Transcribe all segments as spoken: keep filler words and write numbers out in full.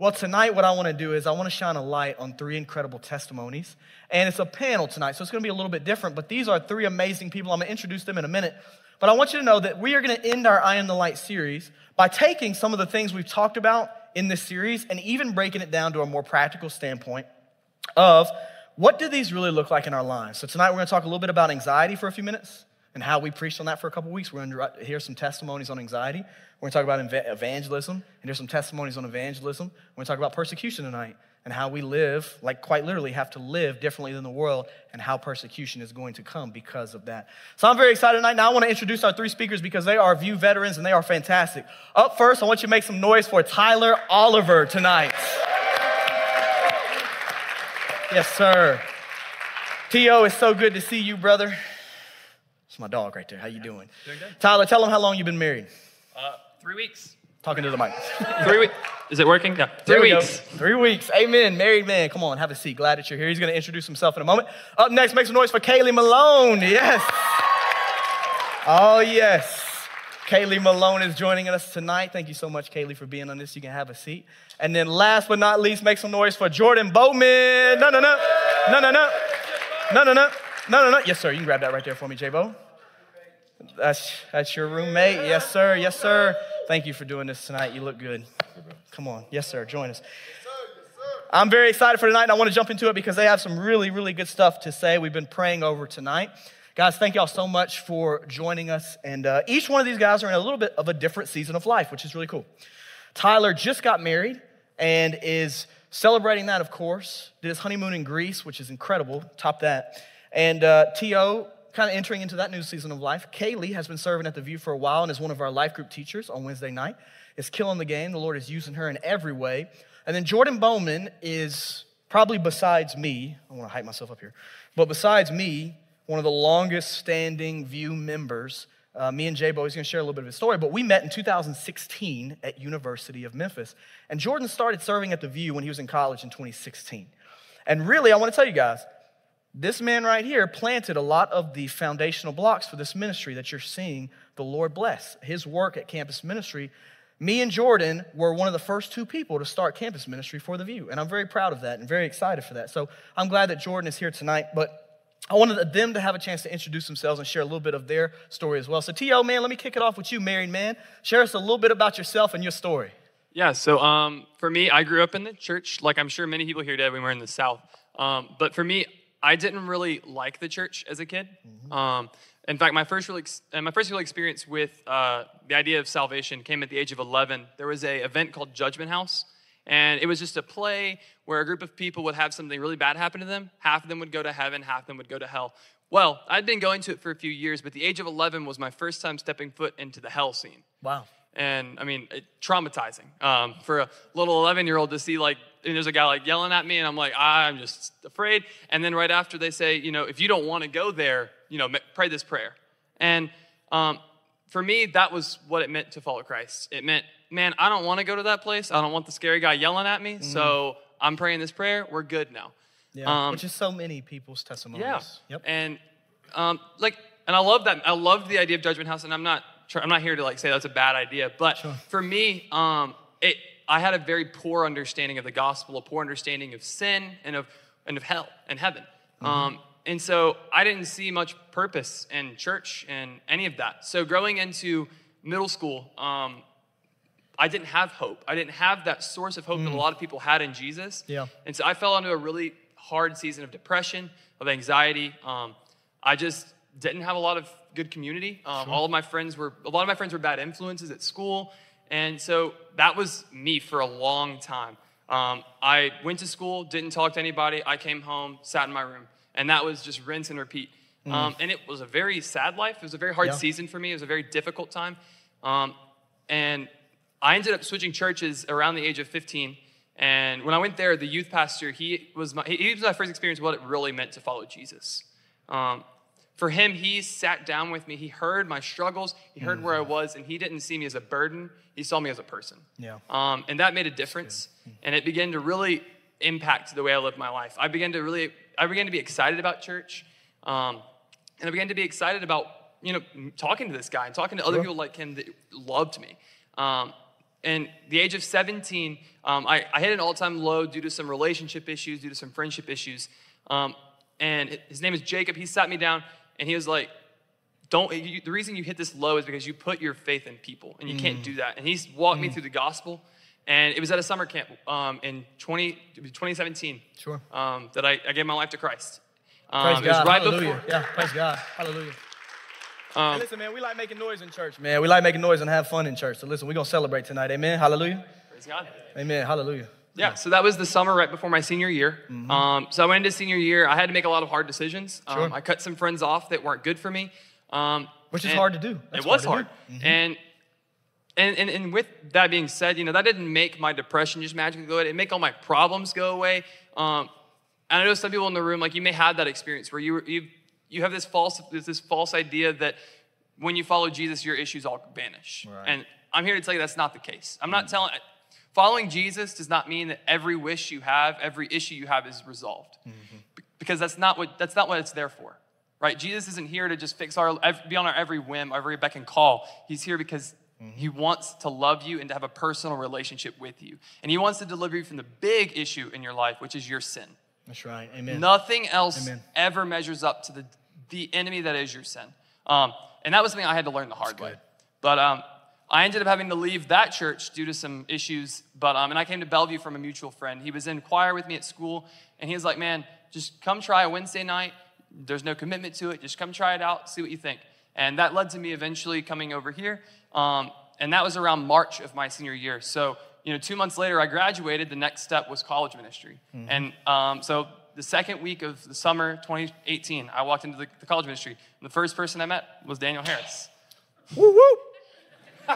Well, tonight what I want to do is I want to shine a light on three incredible testimonies. And it's a panel tonight, so it's going to be a little bit different. But these are three amazing people. I'm going to introduce them in a minute. But I want you to know that we are going to end our I Am the Light series by taking some of the things we've talked about in this series and even breaking it down to a more practical standpoint of what do these really look like in our lives. So tonight we're going to talk a little bit about anxiety for a few minutes and how we preached on that for a couple weeks. We're going to hear some testimonies on anxiety. We're going to talk about evangelism, and here's some testimonies on evangelism. We're going to talk about persecution tonight and how we live, like quite literally have to live differently than the world and how persecution is going to come because of that. So I'm very excited tonight. Now I want to introduce our three speakers because they are V U veterans and they are fantastic. Up first, I want you to make some noise for Tyler Oliver tonight. Yes, sir. T O, it's so good to see you, brother. It's my dog right there. How you doing? Doing good. Tyler, tell them how long you've been married. Uh, three weeks. Talking to the mic. Three weeks. Is it working? Yeah. Three weeks. Go. Three weeks. Amen. Married man. Come on, have a seat. Glad that you're here. He's going to introduce himself in a moment. Up next, make some noise for Kaylee Malone. Yes. Oh, yes. Kaylee Malone is joining us tonight. Thank you so much, Kaylee, for being on this. You can have a seat. And then last but not least, make some noise for Jordan Bowman. No, no, no. No, no, no. No, no, no. No, no, no. Yes, sir. You can grab that right there for me, J-Bo. That's, that's your roommate. Yes, sir. Yes, sir. Thank you for doing this tonight. You look good. Come on. Yes, sir. Join us. I'm very excited for tonight, and I want to jump into it because they have some really, really good stuff to say. We've been praying over tonight. Guys, thank y'all so much for joining us. And uh, each one of these guys are in a little bit of a different season of life, which is really cool. Tyler just got married and is celebrating that, of course. Did his honeymoon in Greece, which is incredible. Top that. And uh, T O, kind of entering into that new season of life. Kaylee has been serving at The View for a while and is one of our life group teachers on Wednesday night. Is killing the game. The Lord is using her in every way. And then Jordan Bowman is probably besides me, I want to hype myself up here, but besides me, one of the longest standing View members. Uh, me and J-Bo, he's going to share a little bit of his story, but we met in two thousand sixteen at University of Memphis. And Jordan started serving at The View when he was in college in twenty sixteen. And really, I want to tell you guys, this man right here planted a lot of the foundational blocks for this ministry that you're seeing the Lord bless. His work at campus ministry, me and Jordan were one of the first two people to start campus ministry for The View, and I'm very proud of that and very excited for that. So I'm glad that Jordan is here tonight, but I wanted them to have a chance to introduce themselves and share a little bit of their story as well. So T O, man, let me kick it off with you, married man. Share us a little bit about yourself and your story. Yeah, so um, for me, I grew up in the church, like I'm sure many people here did when we were in the South, um, but for me, I didn't really like the church as a kid. Mm-hmm. Um, in fact, my first real ex- my first real experience with uh, the idea of salvation came at the age of eleven. There was an event called Judgment House, and it was just a play where a group of people would have something really bad happen to them. Half of them would go to heaven, half of them would go to hell. Well, I'd been going to it for a few years, but the age of eleven was my first time stepping foot into the hell scene. Wow. And, I mean, it, traumatizing um, for a little eleven-year-old to see, like, and there's a guy like yelling at me, and I'm like, I'm just afraid. And then right after they say, you know, if you don't want to go there, you know, pray this prayer. And um, for me, that was what it meant to follow Christ. It meant, man, I don't want to go to that place. I don't want the scary guy yelling at me. Mm-hmm. So I'm praying this prayer. We're good now. Yeah, um, which is so many people's testimonies. Yeah. Yep. And um, like, and I love that. I loved the idea of Judgment House, and I'm not, I'm not here to like say that's a bad idea, but sure. For me, um, it. I had a very poor understanding of the gospel, a poor understanding of sin and of and of hell and heaven. Mm-hmm. Um, and so I didn't see much purpose in church and any of that. So growing into middle school, um, I didn't have hope. I didn't have that source of hope mm. that a lot of people had in Jesus. Yeah. And so I fell into a really hard season of depression, of anxiety. Um, I just didn't have a lot of good community. Um, sure. All of my friends were, a lot of my friends were bad influences at school. And so that was me for a long time. Um, I went to school, didn't talk to anybody. I came home, sat in my room, and that was just rinse and repeat. Mm. Um, and it was a very sad life. It was a very hard yeah. season for me. It was a very difficult time. Um, and I ended up switching churches around the age of fifteen. And when I went there, the youth pastor, he was my, he was my first experience of what it really meant to follow Jesus. Um, For him, he sat down with me. He heard my struggles. He heard mm-hmm. where I was, and he didn't see me as a burden. He saw me as a person. Yeah. Um, and that made a difference, and it began to really impact the way I lived my life. I began to really, I began to be excited about church, um, and I began to be excited about, you know, talking to this guy and talking to sure. other people like him that loved me. Um, And the age of seventeen, um, I, I hit an all-time low due to some relationship issues, due to some friendship issues. Um, and his name is Jacob. He sat me down, and he was like, "Don't. You, the reason you hit this low is because you put your faith in people, and you mm. can't do that." And he walked mm. me through the gospel. And it was at a summer camp um, in twenty seventeen sure. um, that I, I gave my life to Christ. Um, praise it God. Was right Hallelujah. Before. Yeah, praise God. Hallelujah. Um, hey, listen, man, we like making noise in church, man. We like making noise and have fun in church. So listen, we're going to celebrate tonight. Amen. Hallelujah. Praise God. Amen. Hallelujah. Yeah, yeah. So that was the summer right before my senior year. Mm-hmm. Um, so I went into senior year. I had to make a lot of hard decisions. Sure. Um, I cut some friends off that weren't good for me. Um, Which is hard to do. That's it was hard. hard. Mm-hmm. And, and, and and with that being said, you know, that didn't make my depression just magically go away. It didn't make all my problems go away. Um, and I know some people in the room, like you may have that experience where you you You have this false this false idea that when you follow Jesus, your issues all vanish. Right. And I'm here to tell you that's not the case. I'm not mm. telling, following Jesus does not mean that every wish you have, every issue you have is resolved. Mm-hmm. Because that's not what that's not what it's there for, right? Jesus isn't here to just fix our, be on our every whim, every beck and call. He's here because mm-hmm. he wants to love you and to have a personal relationship with you. And he wants to deliver you from the big issue in your life, which is your sin. That's right. Amen. Nothing else Amen. Ever measures up to the the enemy that is your sin. Um, and that was something I had to learn the hard way. But um, I ended up having to leave that church due to some issues. But um, and I came to Bellevue from a mutual friend. He was in choir with me at school. And he was like, "Man, just come try a Wednesday night. There's no commitment to it. Just come try it out. See what you think." And that led to me eventually coming over here. Um, and that was around March of my senior year. So you know, two months later, I graduated. The next step was college ministry. Mm-hmm. And um, so the second week of the summer twenty eighteen, I walked into the, the college ministry. And the first person I met was Daniel Harris. Woo woo!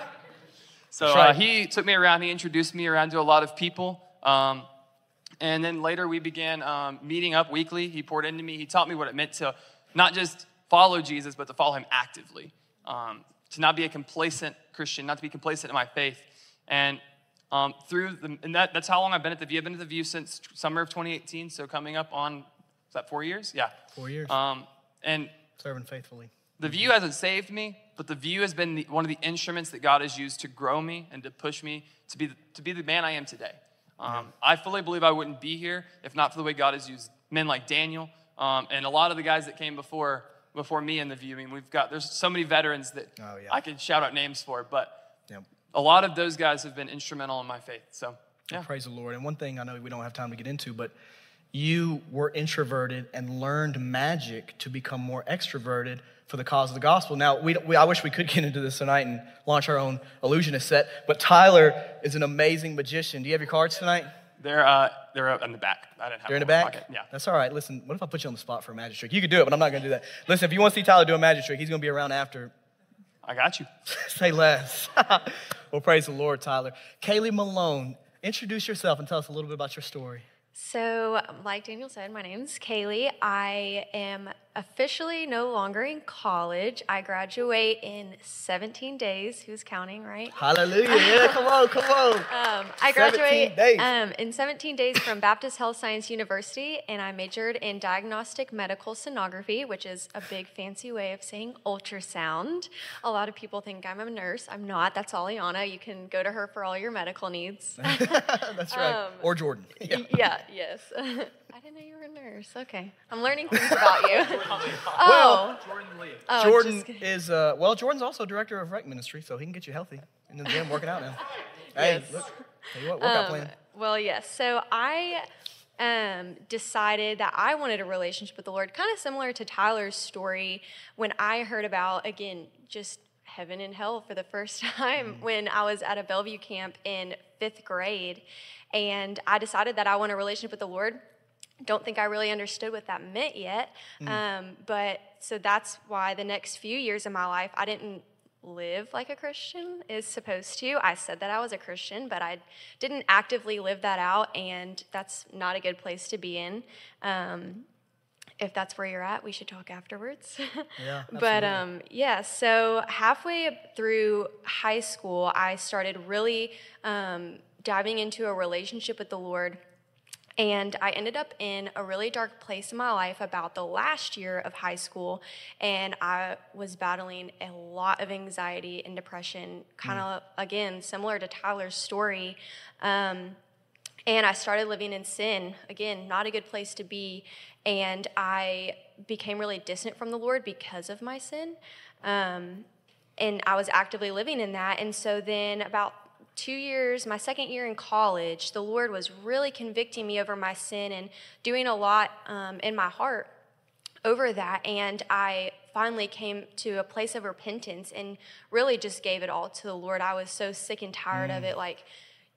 So uh, he took me around. He introduced me around to a lot of people. Um, and then later we began um, meeting up weekly. He poured into me. He taught me what it meant to not just follow Jesus, but to follow him actively. Um, to not be a complacent Christian, not to be complacent in my faith. And Um, through the, and that, that's how long I've been at the View. I've been at the View since summer of twenty eighteen. So coming up on, is that four years? Yeah. Four years. Um, and serving faithfully. The View hasn't saved me, but the View has been the, one of the instruments that God has used to grow me and to push me to be the, to be the man I am today. Um, I fully believe I wouldn't be here if not for the way God has used men like Daniel um, and a lot of the guys that came before before me in the View. I mean, we've got there's so many veterans that oh, yeah. I could shout out names for, but. Yep. A lot of those guys have been instrumental in my faith, so, yeah. Well, praise the Lord. And one thing I know we don't have time to get into, but you were introverted and learned magic to become more extroverted for the cause of the gospel. Now, we, we I wish we could get into this tonight and launch our own illusionist set, but Tyler is an amazing magician. Do you have your cards tonight? They're uh, they're out in the back. I didn't have They're in the back? Pocket. Yeah. That's all right. Listen, what if I put you on the spot for a magic trick? You could do it, but I'm not going to do that. Listen, if you want to see Tyler do a magic trick, he's going to be around after. I got you. Say less. Well, praise the Lord, Tyler. Kaylee Malone, introduce yourself and tell us a little bit about your story. So, like Daniel said, my name's Kaylee. I am officially no longer in college. I graduate in seventeen days. Who's counting, right? Hallelujah. Yeah, come on, come on. Um, I graduate seventeen days. Um, in seventeen days from Baptist Health Science University, and I majored in Diagnostic Medical Sonography, which is a big fancy way of saying ultrasound. A lot of people think I'm a nurse. I'm not. That's Aliana. You can go to her for all your medical needs. That's right. Um, or Jordan. Yeah. yeah Yes. I didn't know you were a nurse. Okay. I'm learning things about you. Oh. Well, Jordan Lee. Oh, Jordan is, uh, well, Jordan's also director of rec ministry, so he can get you healthy. And then I'm working out now. Yes. Hey, look. Tell you what, workout um, plan. Well, yes. So I um, decided that I wanted a relationship with the Lord, kind of similar to Tyler's story when I heard about, again, just heaven and hell for the first time mm. when I was at a Bellevue camp in fifth grade. And I decided that I want a relationship with the Lord. Don't think I really understood what that meant yet. Mm. Um, but so that's why the next few years of my life, I didn't live like a Christian is supposed to. I said that I was a Christian, but I didn't actively live that out. And that's not a good place to be in. Um, if that's where you're at, we should talk afterwards. Yeah, but um, yeah, so halfway through high school, I started really um, diving into a relationship with the Lord. And I ended up in a really dark place in my life about the last year of high school, and I was battling a lot of anxiety and depression, kind of, mm. again, similar to Tyler's story. Um, and I started living in sin, again, not a good place to be, and I became really distant from the Lord because of my sin, um, and I was actively living in that. And so then about Two years, my second year in college, the Lord was really convicting me over my sin and doing a lot um, in my heart over that. And I finally came to a place of repentance and really just gave it all to the Lord. I was so sick and tired mm. of it. Like,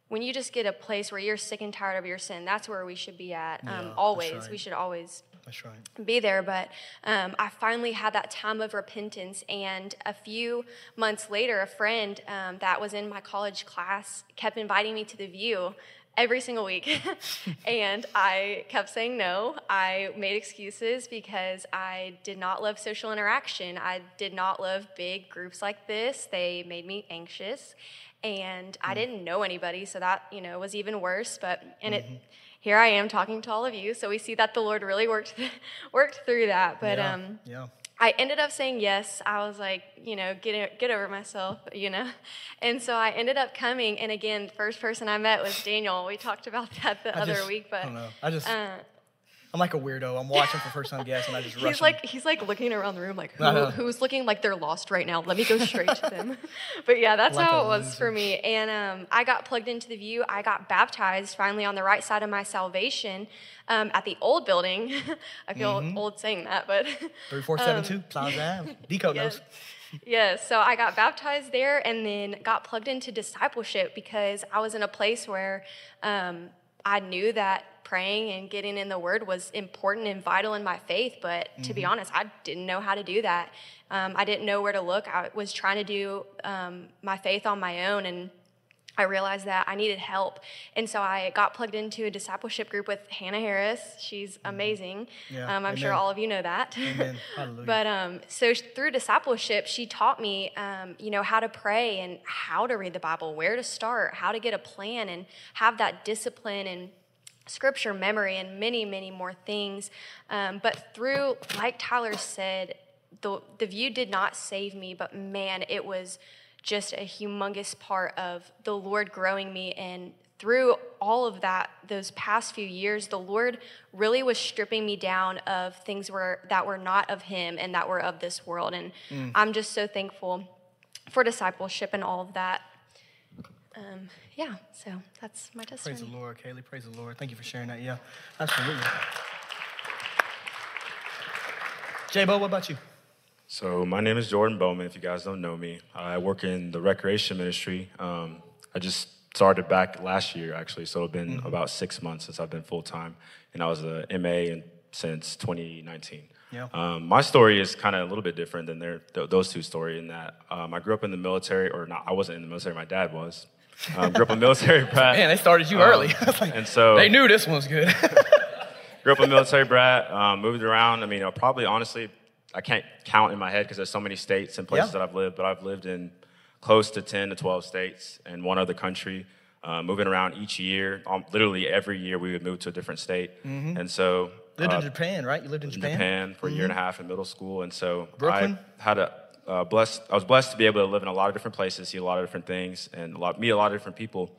when you just get a place where you're sick and tired of your sin, that's where we should be at. Yeah, um, always. That's right. We should always that's right. be there. But um, I finally had that time of repentance. And a few months later, a friend um, that was in my college class kept inviting me to The View every single week. And I kept saying no. I made excuses because I did not love social interaction. I did not love big groups like this. They made me anxious. And I didn't know anybody, so that, you know, was even worse. But and it, mm-hmm. here I am talking to all of you. So we see that the Lord really worked worked through that. But yeah. um, yeah. I ended up saying yes. I was like, you know, get get over myself, you know. And so I ended up coming. And again, the first person I met was Daniel. We talked about that the I other just, week. But I don't know. I just. Uh, I'm like a weirdo. I'm watching for first-time guests, and I just rush. He's like, he's like looking around the room, like, who, who's looking like they're lost right now? Let me go straight to them. But, yeah, that's like how it was for me. And um, I got plugged into The View. I got baptized finally on the right side of my salvation um, at the old building. I feel mm-hmm. old saying that, but. three four seven two, um, Plaza Ave. Deco knows. Yeah, so I got baptized there and then got plugged into discipleship because I was in a place where um, I knew that praying and getting in the Word was important and vital in my faith, but to mm-hmm. be honest, I didn't know how to do that. Um, I didn't know where to look. I was trying to do um, my faith on my own, and I realized that I needed help. And so I got plugged into a discipleship group with Hannah Harris. She's amazing. Yeah. Um, I'm Amen. Sure all of you know that. Amen. Hallelujah. But um, so through discipleship, she taught me, um, you know, how to pray and how to read the Bible, where to start, how to get a plan and have that discipline and scripture memory and many, many more things. Um, but through, like Tyler said, the the View did not save me, but man, it was just a humongous part of the Lord growing me. And through all of that, those past few years, the Lord really was stripping me down of things were, that were not of Him and that were of this world. And mm. I'm just so thankful for discipleship and all of that. Um, yeah, so that's my testimony. Praise the Lord, Kaylee. Praise the Lord. Thank you for sharing that. Yeah, absolutely. J-Bo, what about you? So my name is Jordan Bowman, if you guys don't know me. I work in the recreation ministry. Um, I just started back last year, actually, so it's been mm-hmm. about six months since I've been full-time, and I was a M A in, since twenty nineteen. Yeah. Um, my story is kind of a little bit different than their th- those two story in that um, I grew up in the military, or not, I wasn't in the military, my dad was. Um, grew up a military brat. Man, they started you um, early. Like, and so they knew this one was good. Grew up a military brat, um, moved around. I mean, I'll probably, honestly, I can't count in my head because there's so many states and places yeah. that I've lived, but I've lived in close to ten to twelve states and one other country, uh, moving around each year. Um, literally every year we would move to a different state. Mm-hmm. And so... Lived uh, in Japan, right? You lived in Japan? In Japan for mm-hmm. a year and a half in middle school. And so Brooklyn? I had a... Uh, blessed, I was blessed to be able to live in a lot of different places, see a lot of different things, and a lot, meet a lot of different people.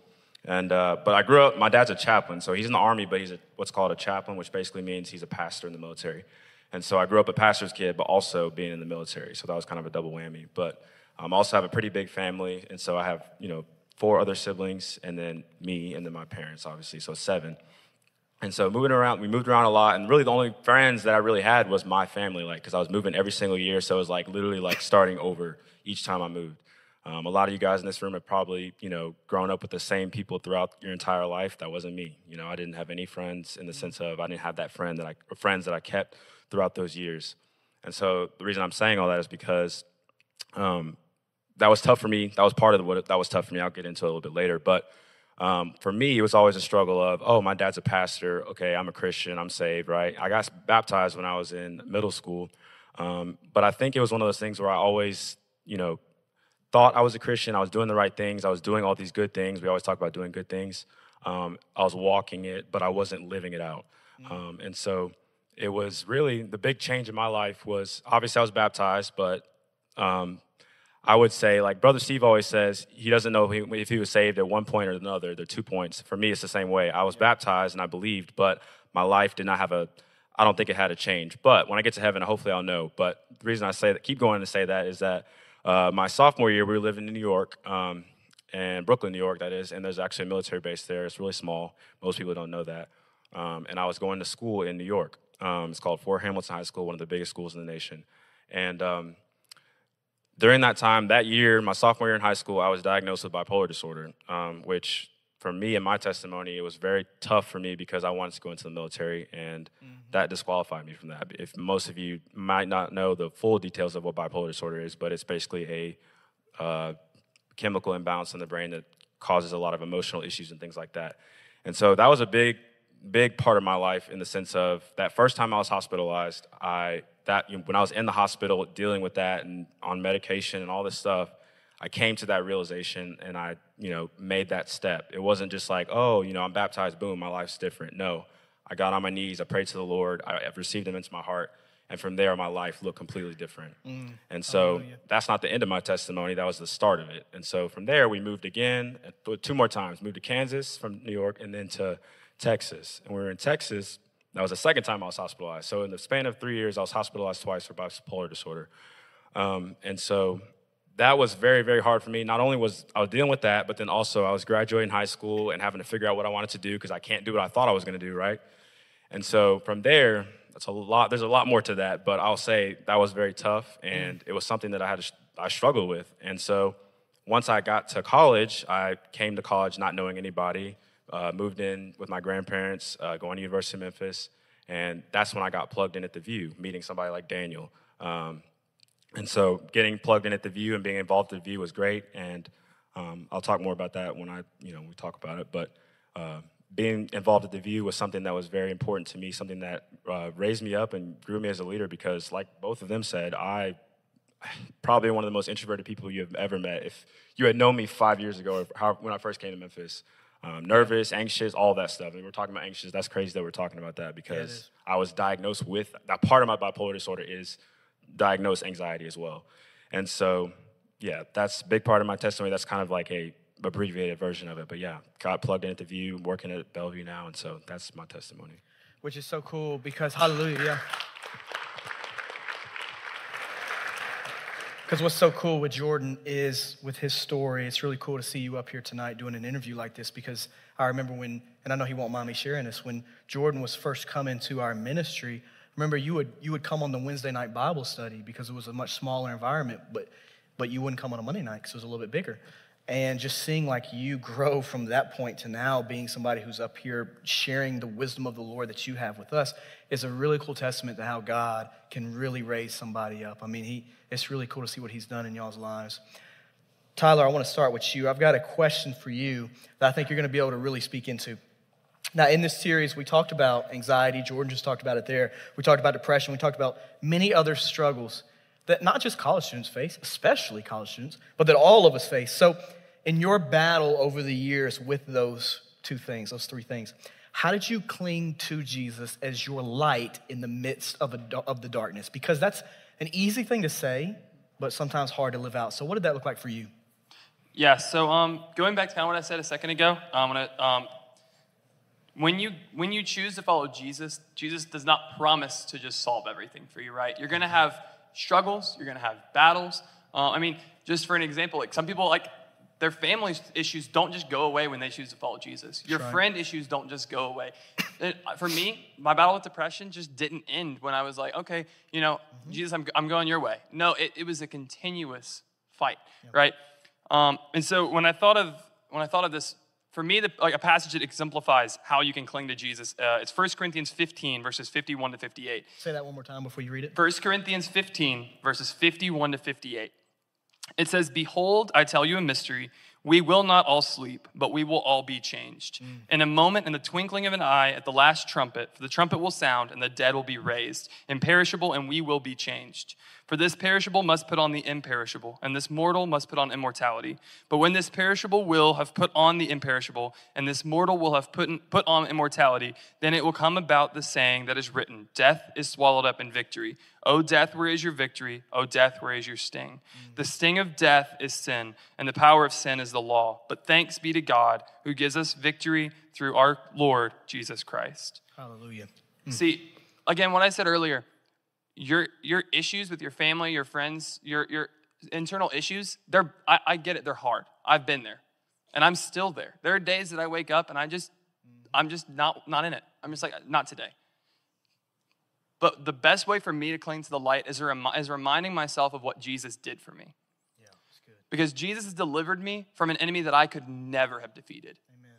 And uh, but I grew up, my dad's a chaplain, so he's in the Army, but he's a, what's called a chaplain, which basically means he's a pastor in the military. And so I grew up a pastor's kid, but also being in the military, so that was kind of a double whammy. But I um, also have a pretty big family, and so I have, you know, four other siblings, and then me, and then my parents, obviously, so seven. And so moving around, we moved around a lot, and really the only friends that I really had was my family, like, because I was moving every single year, so it was like literally like starting over each time I moved. Um, a lot of you guys in this room have probably, you know, grown up with the same people throughout your entire life. That wasn't me. You know, I didn't have any friends in the sense of I didn't have that friend that I, or friends that I kept throughout those years. And so the reason I'm saying all that is because um, that was tough for me. That was part of what that was tough for me. I'll get into it a little bit later, but. Um, for me, it was always a struggle of, oh, my dad's a pastor. Okay, I'm a Christian. I'm saved, right? I got baptized when I was in middle school. Um, but I think it was one of those things where I always, you know, thought I was a Christian. I was doing the right things. I was doing all these good things. We always talk about doing good things. Um, I was walking it, but I wasn't living it out. Mm-hmm. Um, and so it was really the big change in my life was, obviously I was baptized, but um, I would say, like Brother Steve always says, he doesn't know if he, if he was saved at one point or another. They're two points. For me, it's the same way. I was yeah. baptized and I believed, but my life did not have a, I don't think it had a change. But when I get to heaven, hopefully I'll know. But the reason I say that, keep going to say that is that uh, my sophomore year, we were living in New York, um, and Brooklyn, New York, that is, and there's actually a military base there. It's really small. Most people don't know that. Um, and I was going to school in New York. Um, it's called Fort Hamilton High School, one of the biggest schools in the nation. And um, during that time, that year, my sophomore year in high school, I was diagnosed with bipolar disorder, um, which for me and my testimony, it was very tough for me because I wanted to go into the military, and mm-hmm. that disqualified me from that. If most of you might not know the full details of what bipolar disorder is, but it's basically a uh, chemical imbalance in the brain that causes a lot of emotional issues and things like that. And so that was a big, big part of my life in the sense of that first time I was hospitalized, I that you know, when I was in the hospital dealing with that and on medication and all this stuff, I came to that realization and I, you know, made that step. It wasn't just like, oh, you know, I'm baptized, boom, my life's different. No, I got on my knees, I prayed to the Lord, I received Him into my heart. And from there, my life looked completely different. Mm, and so hallelujah. That's not the end of my testimony. That was the start of it. And so from there, we moved again two more times, moved to Kansas from New York and then to Texas. And we were in Texas. That was the second time I was hospitalized. So in the span of three years, I was hospitalized twice for bipolar disorder. Um, and so that was very, very hard for me. Not only was I was dealing with that, but then also I was graduating high school and having to figure out what I wanted to do because I can't do what I thought I was going to do, right? And so from there, that's a lot. There's a lot more to that, but I'll say that was very tough, and it was something that I had to, I struggled with. And so, once I got to college, I came to college not knowing anybody, uh, moved in with my grandparents, uh, going to University of Memphis, and that's when I got plugged in at The View, meeting somebody like Daniel. Um, and so, getting plugged in at The View and being involved at The View was great, and um, I'll talk more about that when I, you know, we talk about it, but. Uh, Being involved at The View was something that was very important to me, something that uh, raised me up and grew me as a leader because, like both of them said, I probably one of the most introverted people you have ever met. If you had known me five years ago or how, when I first came to Memphis, um, nervous, anxious, all that stuff. And we're talking about anxious. That's crazy that we're talking about that because yeah, I was diagnosed with that. Part of my bipolar disorder is diagnosed anxiety as well. And so, yeah, that's a big part of my testimony. That's kind of like a abbreviated version of it, but yeah, got plugged in at The View, working at Bellevue now, and so that's my testimony. Which is so cool because, hallelujah, yeah. Because what's so cool with Jordan is with his story, it's really cool to see you up here tonight doing an interview like this because I remember when, and I know he won't mind me sharing this, when Jordan was first coming to our ministry, remember you would you would come on the Wednesday night Bible study because it was a much smaller environment, but but you wouldn't come on a Monday night because it was a little bit bigger. And just seeing like you grow from that point to now being somebody who's up here sharing the wisdom of the Lord that you have with us is a really cool testament to how God can really raise somebody up. I mean, he it's really cool to see what he's done in y'all's lives. Tyler, I want to start with you. I've got a question for you that I think you're going to be able to really speak into. Now, in this series, we talked about anxiety. Jordan just talked about it there. We talked about depression. We talked about many other struggles that not just college students face, especially college students, but that all of us face. So in your battle over the years with those two things, those three things, how did you cling to Jesus as your light in the midst of, a, of the darkness? Because that's an easy thing to say, but sometimes hard to live out. So what did that look like for you? Yeah, so um, going back to kind of what I said a second ago, I'm gonna, um, when you when you choose to follow Jesus, Jesus does not promise to just solve everything for you, right? You're gonna have struggles, you're gonna have battles. Uh, I mean, just for an example, like some people, like their family issues don't just go away when they choose to follow Jesus. Your right. friend issues don't just go away. It, for me, my battle with depression just didn't end when I was like, okay, you know, mm-hmm. Jesus, I'm I'm going your way. No, it, it was a continuous fight, yep. right? Um, and so when I thought of when I thought of this, for me, the, like a passage that exemplifies how you can cling to Jesus. Uh, it's First Corinthians fifteen, verses fifty-one to fifty-eight. Say that one more time before you read it. First Corinthians fifteen, verses fifty-one to fifty-eight. It says, "Behold, I tell you a mystery. We will not all sleep, but we will all be changed. Mm. In a moment, in the twinkling of an eye, at the last trumpet, for the trumpet will sound, and the dead will be raised, imperishable, and we will be changed. For this perishable must put on the imperishable, and this mortal must put on immortality. But when this perishable will have put on the imperishable, and this mortal will have put, in, put on immortality, then it will come about the saying that is written, death is swallowed up in victory. O death, where is your victory? O death, where is your sting? Mm. The sting of death is sin, and the power of sin is the law. But thanks be to God, who gives us victory through our Lord Jesus Christ. Hallelujah. Mm. See, again, what I said earlier, Your your issues with your family, your friends, your your internal issues, they're I, I get it, they're hard. I've been there. And I'm still there. There are days that I wake up and I just I'm just not not in it. I'm just like, not today. But the best way for me to cling to the light is, rem- is reminding myself of what Jesus did for me. Yeah, that's good. Because Jesus has delivered me from an enemy that I could never have defeated. Amen.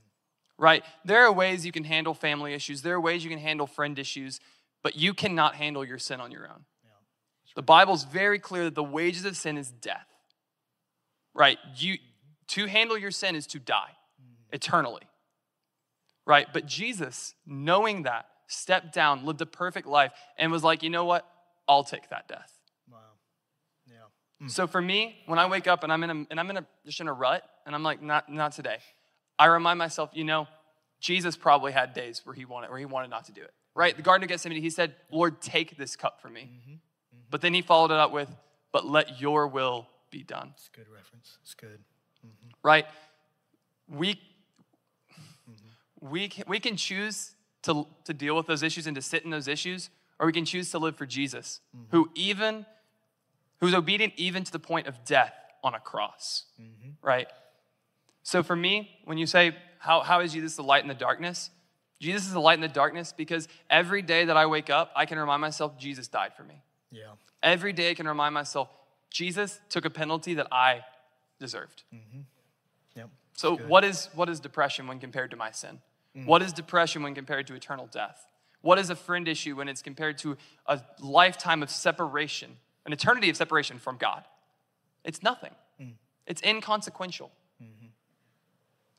Right? There are ways you can handle family issues, there are ways you can handle friend issues. But you cannot handle your sin on your own. Yeah, right. The Bible's very clear that the wages of sin is death. Right? You mm-hmm. to handle your sin is to die mm-hmm. eternally. Right? But Jesus, knowing that, stepped down, lived a perfect life, and was like, you know what? I'll take that death. Wow. Yeah. Mm-hmm. So for me, when I wake up and I'm in a and I'm in a just in a rut, and I'm like, not not today. I remind myself, you know, Jesus probably had days where he wanted where he wanted not to do it. Right, the Garden of Gethsemane, he said, Lord, take this cup from me. Mm-hmm, mm-hmm. But then he followed it up with, but let your will be done. It's a good reference. It's good. Mm-hmm. Right? We, mm-hmm. we, we can choose to, to deal with those issues and to sit in those issues, or we can choose to live for Jesus, mm-hmm. who even, who's obedient even to the point of death on a cross. Mm-hmm. Right? So for me, when you say, how, how is Jesus the light in the darkness? Jesus is the light in the darkness because every day that I wake up, I can remind myself Jesus died for me. Yeah. Every day I can remind myself Jesus took a penalty that I deserved. Mm-hmm. Yep. So Good. what is what is depression when compared to my sin? Mm. What is depression when compared to eternal death? What is a friend issue when it's compared to a lifetime of separation, an eternity of separation from God? It's nothing. Mm. It's inconsequential. Mm-hmm.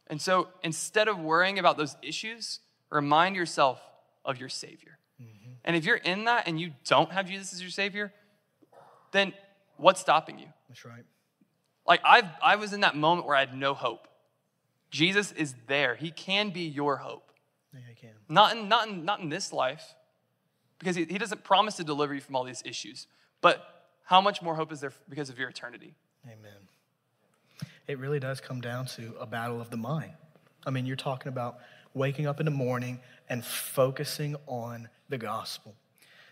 And so instead of worrying about those issues, remind yourself of your Savior. Mm-hmm. And if you're in that and you don't have Jesus as your Savior, then what's stopping you? That's right. Like I I was in that moment where I had no hope. Jesus is there. He can be your hope. Yeah, he can. Not in, not in, not in this life, because he, he doesn't promise to deliver you from all these issues. But how much more hope is there because of your eternity? Amen. It really does come down to a battle of the mind. I mean, you're talking about waking up in the morning and focusing on the gospel.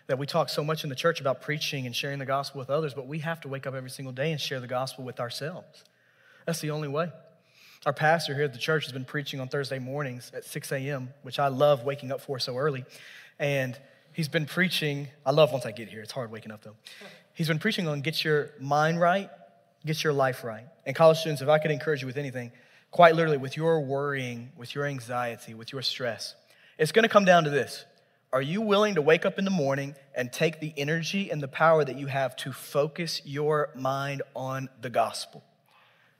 That we talk so much in the church about preaching and sharing the gospel with others, but we have to wake up every single day and share the gospel with ourselves. That's the only way. Our pastor here at the church has been preaching on Thursday mornings at six a.m., which I love waking up for so early. And he's been preaching, I love once I get here, it's hard waking up though. He's been preaching on get your mind right, get your life right. And college students, if I could encourage you with anything, quite literally, with your worrying, with your anxiety, with your stress, it's going to come down to this. Are you willing to wake up in the morning and take the energy and the power that you have to focus your mind on the gospel?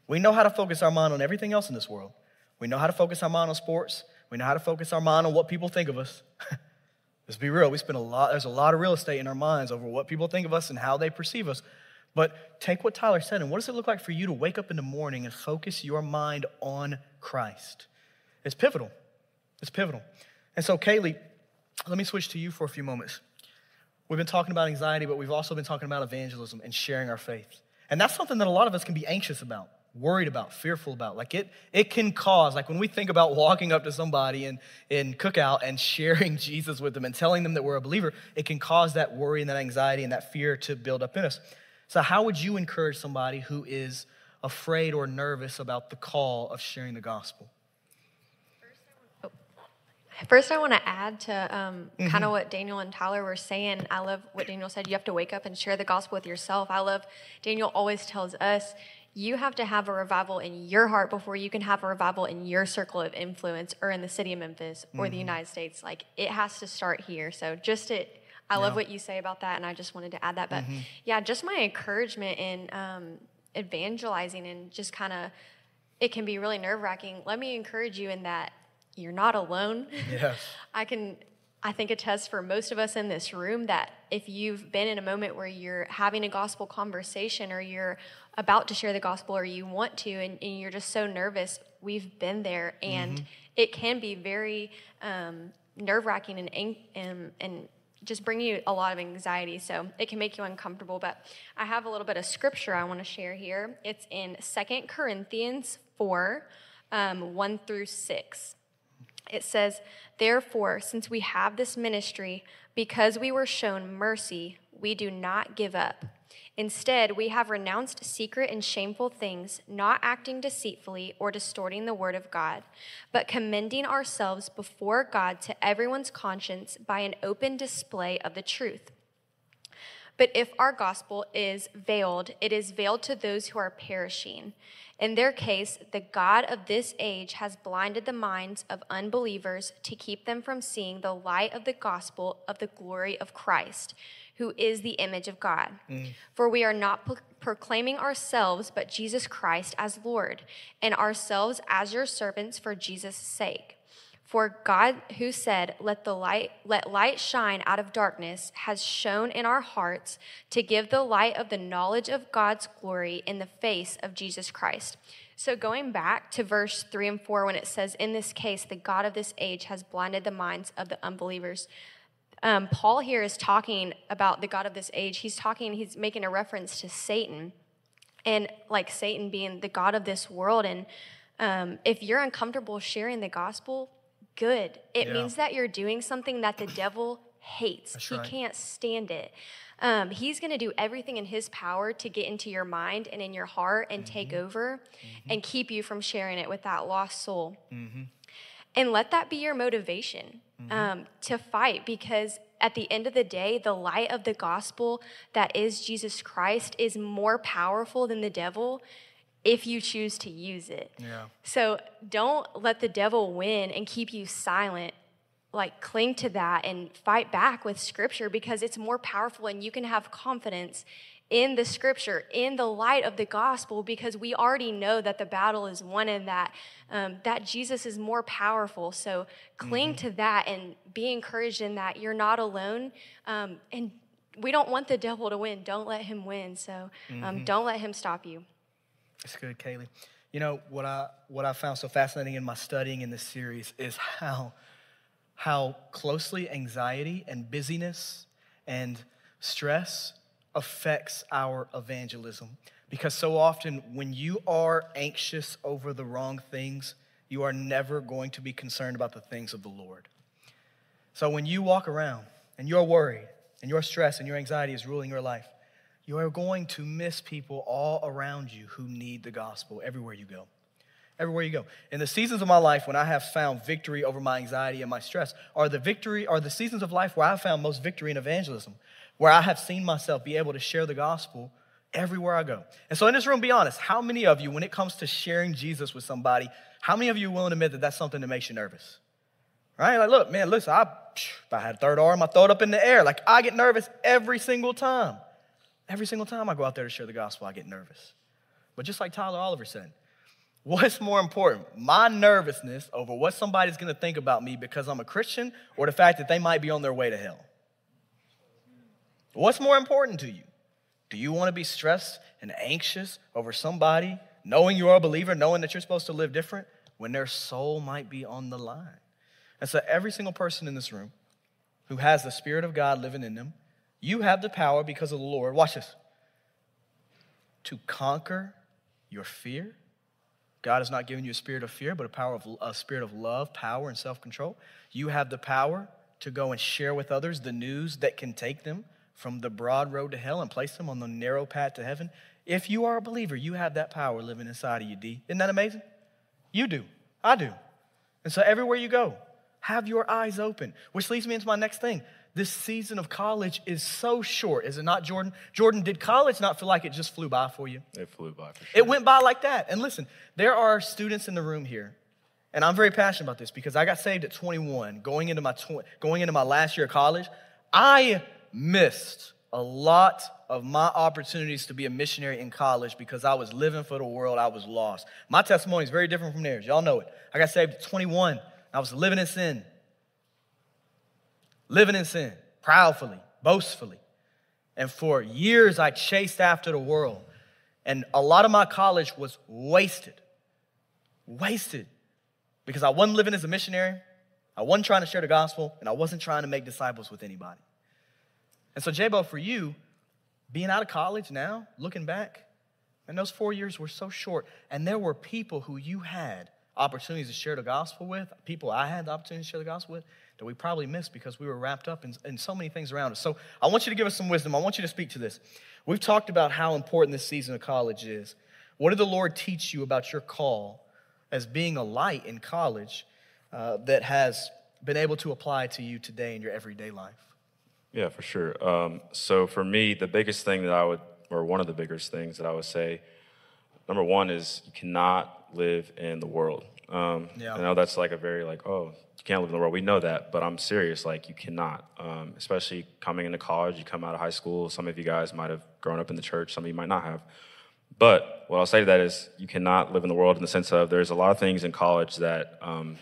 We know how to focus our mind on everything else in this world. We know how to focus our mind on sports. We know how to focus our mind on what people think of us. Let's be real. We spend a lot, there's a lot of real estate in our minds over what people think of us and how they perceive us. But take what Tyler said, and what does it look like for you to wake up in the morning and focus your mind on Christ? It's pivotal. It's pivotal. And so, Kaylee, let me switch to you for a few moments. We've been talking about anxiety, but we've also been talking about evangelism and sharing our faith. And that's something that a lot of us can be anxious about, worried about, fearful about. Like it it can cause, like when we think about walking up to somebody in, in Cookout and sharing Jesus with them and telling them that we're a believer, it can cause that worry and that anxiety and that fear to build up in us. So how would you encourage somebody who is afraid or nervous about the call of sharing the gospel? First, I want to add to um, mm-hmm. kind of what Daniel and Tyler were saying. I love what Daniel said. You have to wake up and share the gospel with yourself. I love Daniel always tells us, you have to have a revival in your heart before you can have a revival in your circle of influence or in the city of Memphis or mm-hmm. the United States. Like, it has to start here. So just to... I love yeah. what you say about that, and I just wanted to add that. But, mm-hmm. yeah, just my encouragement in um, evangelizing and just kind of it can be really nerve-wracking, let me encourage you in that you're not alone. Yes. I can, I think, attest for most of us in this room that if you've been in a moment where you're having a gospel conversation or you're about to share the gospel or you want to and, and you're just so nervous, we've been there. And mm-hmm. it can be very um, nerve-wracking and, and, and just bring you a lot of anxiety. So it can make you uncomfortable. But I have a little bit of scripture I want to share here. It's in Second Corinthians four, um, one through six. It says, "Therefore, since we have this ministry, because we were shown mercy, we do not give up. Instead, we have renounced secret and shameful things, not acting deceitfully or distorting the word of God, but commending ourselves before God to everyone's conscience by an open display of the truth. But if our gospel is veiled, it is veiled to those who are perishing. In their case, the God of this age has blinded the minds of unbelievers to keep them from seeing the light of the gospel of the glory of Christ, who is the image of God. Mm. For we are not pro- proclaiming ourselves, but Jesus Christ as Lord, and ourselves as your servants for Jesus' sake. For God, who said, let the light, let light shine out of darkness, has shone in our hearts to give the light of the knowledge of God's glory in the face of Jesus Christ." So going back to verse three and four, when it says, in this case, the God of this age has blinded the minds of the unbelievers. Um, Paul here is talking about the God of this age. He's talking, he's making a reference to Satan, and like Satan being the God of this world. And um, if you're uncomfortable sharing the gospel, good. It yeah. means that you're doing something that the devil hates. That's he right. can't stand it. Um, he's going to do everything in his power to get into your mind and in your heart and mm-hmm. take over mm-hmm. and keep you from sharing it with that lost soul. Mm-hmm. And let that be your motivation mm-hmm. um, to fight, because at the end of the day, the light of the gospel that is Jesus Christ is more powerful than the devil if you choose to use it. Yeah. So don't let the devil win and keep you silent. Like, cling to that and fight back with scripture, because it's more powerful, and you can have confidence in the scripture, in the light of the gospel, because we already know that the battle is won and that um, that Jesus is more powerful. So cling mm-hmm. to that and be encouraged in that you're not alone. Um, and we don't want the devil to win. Don't let him win. So um, mm-hmm. don't let him stop you. That's good, Kaylee. You know, what I what I found so fascinating in my studying in this series is how how closely anxiety and busyness and stress affects our evangelism. Because so often when you are anxious over the wrong things, you are never going to be concerned about the things of the Lord. So when you walk around and you're worried and your stress and your anxiety is ruling your life, you are going to miss people all around you who need the gospel everywhere you go. Everywhere you go. And the seasons of my life when I have found victory over my anxiety and my stress are the victory, are the seasons of life where I found most victory in evangelism, where I have seen myself be able to share the gospel everywhere I go. And so in this room, be honest, how many of you, when it comes to sharing Jesus with somebody, how many of you are willing to admit that that's something that makes you nervous? Right? Like, look, man, listen, I, if I had a third arm, I throw it up in the air. Like, I get nervous every single time. Every single time I go out there to share the gospel, I get nervous. But just like Tyler Oliver said, what's more important, my nervousness over what somebody's going to think about me because I'm a Christian, or the fact that they might be on their way to hell? What's more important to you? Do you want to be stressed and anxious over somebody, knowing you're a believer, knowing that you're supposed to live different, when their soul might be on the line? And so every single person in this room who has the Spirit of God living in them, you have the power because of the Lord, watch this, to conquer your fear. God has not given you a spirit of fear, but a power of a spirit of love, power, and self-control. You have the power to go and share with others the news that can take them from the broad road to hell and place them on the narrow path to heaven. If you are a believer, you have that power living inside of you, D. Isn't that amazing? You do. I do. And so everywhere you go, have your eyes open, which leads me into my next thing. This season of college is so short, is it not, Jordan? Jordan, did college not feel like it just flew by for you? It flew by for sure. It went by like that. And listen, there are students in the room here, and I'm very passionate about this because I got saved at twenty-one, going into my tw- going into my last year of college. I missed a lot of my opportunities to be a missionary in college because I was living for the world. I was lost. My testimony is very different from theirs. Y'all know it. I got saved at twenty-one. I was living in sin. Living in sin, proudly, boastfully. And for years, I chased after the world. And a lot of my college was wasted. Wasted. Because I wasn't living as a missionary. I wasn't trying to share the gospel. And I wasn't trying to make disciples with anybody. And so, J-Bo, for you, being out of college now, looking back, and those four years were so short, and there were people who you had opportunities to share the gospel with, people I had the opportunity to share the gospel with, that we probably missed because we were wrapped up in, in so many things around us. So I want you to give us some wisdom. I want you to speak to this. We've talked about how important this season of college is. What did the Lord teach you about your call as being a light in college uh, that has been able to apply to you today in your everyday life? Yeah, for sure. Um, so for me, the biggest thing that I would, or one of the biggest things that I would say, number one is you cannot live in the world. Um, yeah. I know that's like a very like, oh, you can't live in the world. We know that, but I'm serious. Like you cannot, um, especially coming into college, you come out of high school. Some of you guys might have grown up in the church. Some of you might not have. But what I'll say to that is you cannot live in the world in the sense of there's a lot of things in college that um,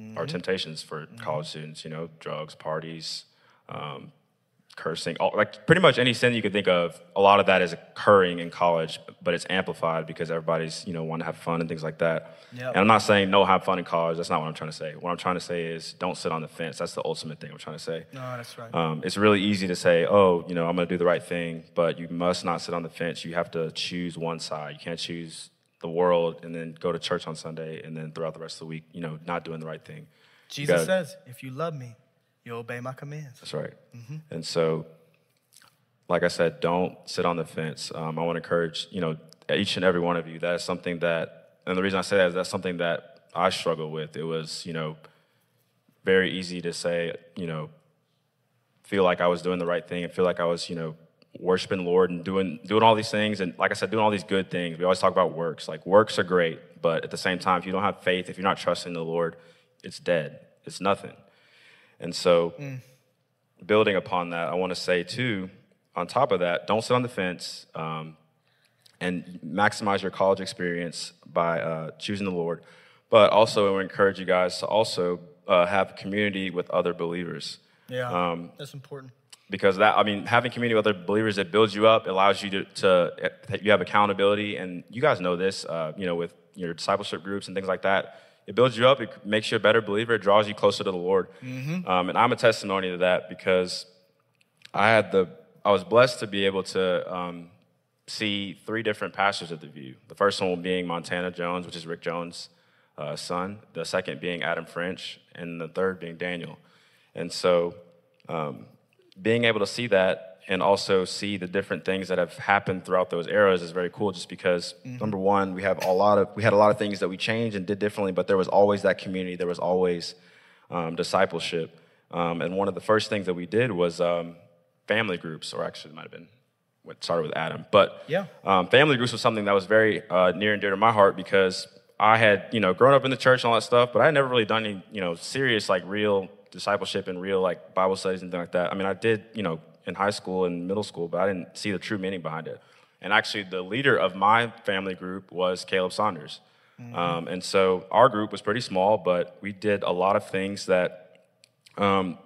mm-hmm. are temptations for mm-hmm. college students, you know, drugs, parties, um cursing, like pretty much any sin you could think of, a lot of that is occurring in college, but it's amplified because everybody's, you know, want to have fun and things like that. Yep. And I'm not saying no, have fun in college. That's not what I'm trying to say. What I'm trying to say is don't sit on the fence. That's the ultimate thing I'm trying to say. No, that's right. Um, it's really easy to say, oh, you know, I'm going to do the right thing, but you must not sit on the fence. You have to choose one side. You can't choose the world and then go to church on Sunday and then throughout the rest of the week, you know, not doing the right thing. Jesus gotta, says, if you love me, you obey my commands. That's right. Mm-hmm. And so, like I said, don't sit on the fence. Um, I want to encourage, you know, each and every one of you. That is something that, and the reason I say that is that's something that I struggle with. It was, you know, very easy to say, you know, feel like I was doing the right thing and feel like I was, you know, worshiping Lord and doing doing all these things. And like I said, doing all these good things. We always talk about works. Like works are great, but at the same time, if you don't have faith, if you're not trusting the Lord, it's dead. It's nothing. And so mm. building upon that, I want to say, too, on top of that, don't sit on the fence um, and maximize your college experience by uh, choosing the Lord. But also, I would encourage you guys to also uh, have community with other believers. Yeah, um, that's important. Because that, I mean, having community with other believers, it builds you up, it allows you to, to you have accountability. And you guys know this, uh, you know, with your discipleship groups and things like that. It builds you up, it makes you a better believer, it draws you closer to the Lord. Mm-hmm. Um, and I'm a testimony to that because I had the, I was blessed to be able to um, see three different pastors at the View. The first one being Montana Jones, which is Rick Jones' uh, son. The second being Adam French, and the third being Daniel. And so um, being able to see that and also see the different things that have happened throughout those eras is very cool just because, mm-hmm. number one, we have a lot of we had a lot of things that we changed and did differently, but there was always that community. There was always um, discipleship. Um, and one of the first things that we did was um, family groups, or actually it might have been what started with Adam. But yeah. um, family groups was something that was very uh, near and dear to my heart because I had, you know, grown up in the church and all that stuff, but I had never really done any, you know, serious, like, real discipleship and real, like, Bible studies and things like that. I mean, I did, you know, in high school and middle school, but I didn't see the true meaning behind it. And actually, the leader of my family group was Caleb Saunders. Mm-hmm. Um, and so our group was pretty small, but we did a lot of things that um,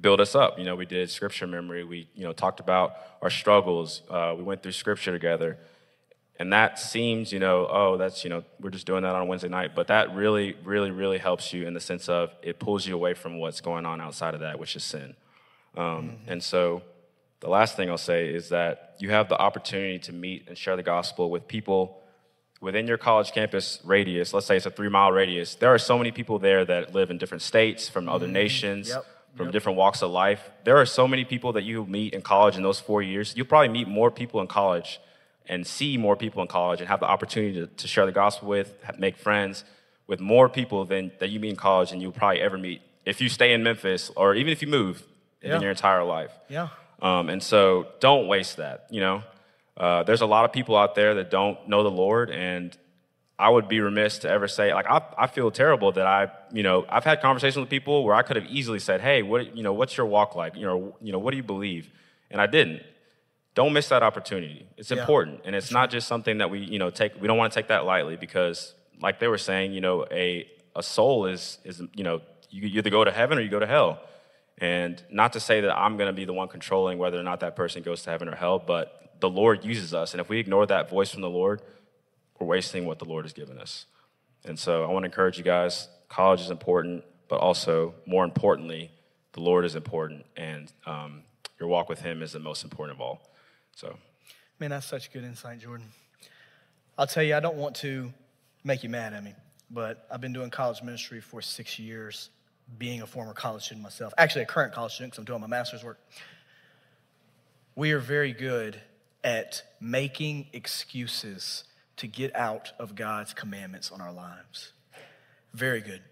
build us up. You know, we did scripture memory. We, you know, talked about our struggles. Uh, we went through scripture together. And that seems, you know, oh, that's, you know, we're just doing that on a Wednesday night. But that really, really, really helps you in the sense of it pulls you away from what's going on outside of that, which is sin. Um, mm-hmm. And so the last thing I'll say is that you have the opportunity to meet and share the gospel with people within your college campus radius. Let's say it's a three-mile radius. There are so many people there that live in different states, from other mm-hmm. nations, yep. from yep. different walks of life. There are so many people that you meet in college in those four years. You'll probably meet more people in college and see more people in college and have the opportunity to, to share the gospel with, make friends with more people than that you meet in college than you'll probably ever meet if you stay in Memphis or even if you move yeah. in your entire life. Yeah. Um, and so don't waste that, you know. Uh, there's a lot of people out there that don't know the Lord, and I would be remiss to ever say, like, I, I feel terrible that I, you know, I've had conversations with people where I could have easily said, hey, what, you know, what's your walk like? You know, you know, what do you believe? And I didn't. Don't miss that opportunity. It's yeah. important. And it's not just something that we, you know, take, we don't want to take that lightly because like they were saying, you know, a, a soul is, is, you know, you either go to heaven or you go to hell. And not to say that I'm going to be the one controlling whether or not that person goes to heaven or hell, but the Lord uses us. And if we ignore that voice from the Lord, we're wasting what the Lord has given us. And so I want to encourage you guys, college is important, but also more importantly, the Lord is important. And um, your walk with him is the most important of all. So, man, that's such good insight, Jordan. I'll tell you, I don't want to make you mad at me, but I've been doing college ministry for six years, being a former college student myself. Actually, a current college student because I'm doing my master's work. We are very good at making excuses to get out of God's commandments on our lives. Very good.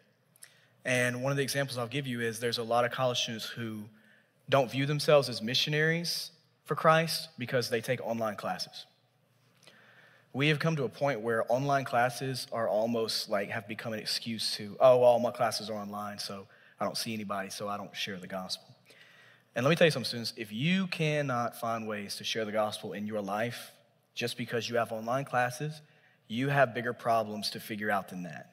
And one of the examples I'll give you is there's a lot of college students who don't view themselves as missionaries for Christ because they take online classes. We have come to a point where online classes are almost like have become an excuse to, oh, well, all my classes are online, so I don't see anybody, so I don't share the gospel. And let me tell you something, students, if you cannot find ways to share the gospel in your life just because you have online classes, you have bigger problems to figure out than that.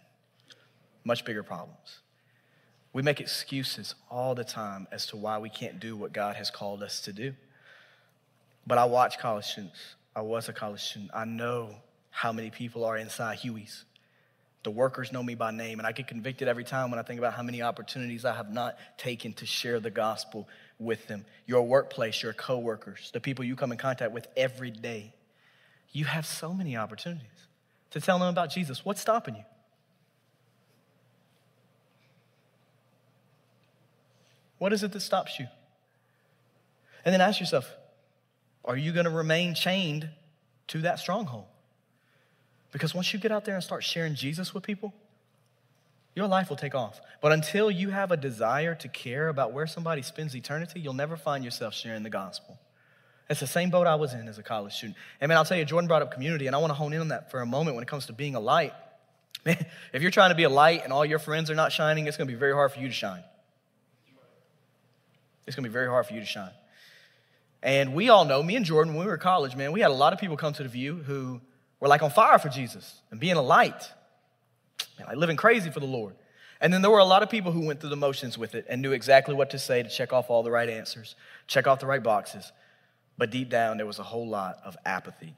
Much bigger problems. We make excuses all the time as to why we can't do what God has called us to do. But I watch college students. I was a college student. I know how many people are inside Huey's. The workers know me by name, and I get convicted every time when I think about how many opportunities I have not taken to share the gospel with them. Your workplace, your coworkers, the people you come in contact with every day. You have so many opportunities to tell them about Jesus. What's stopping you? What is it that stops you? And then ask yourself, are you going to remain chained to that stronghold? Because once you get out there and start sharing Jesus with people, your life will take off. But until you have a desire to care about where somebody spends eternity, you'll never find yourself sharing the gospel. It's the same boat I was in as a college student. And man, I'll tell you, Jordan brought up community, and I want to hone in on that for a moment when it comes to being a light. Man, if you're trying to be a light and all your friends are not shining, it's going to be very hard for you to shine. It's going to be very hard for you to shine. And we all know, me and Jordan, when we were in college, man, we had a lot of people come to the View who were like on fire for Jesus and being a light, man, like living crazy for the Lord. And then there were a lot of people who went through the motions with it and knew exactly what to say to check off all the right answers, check off the right boxes. But deep down, there was a whole lot of apathy.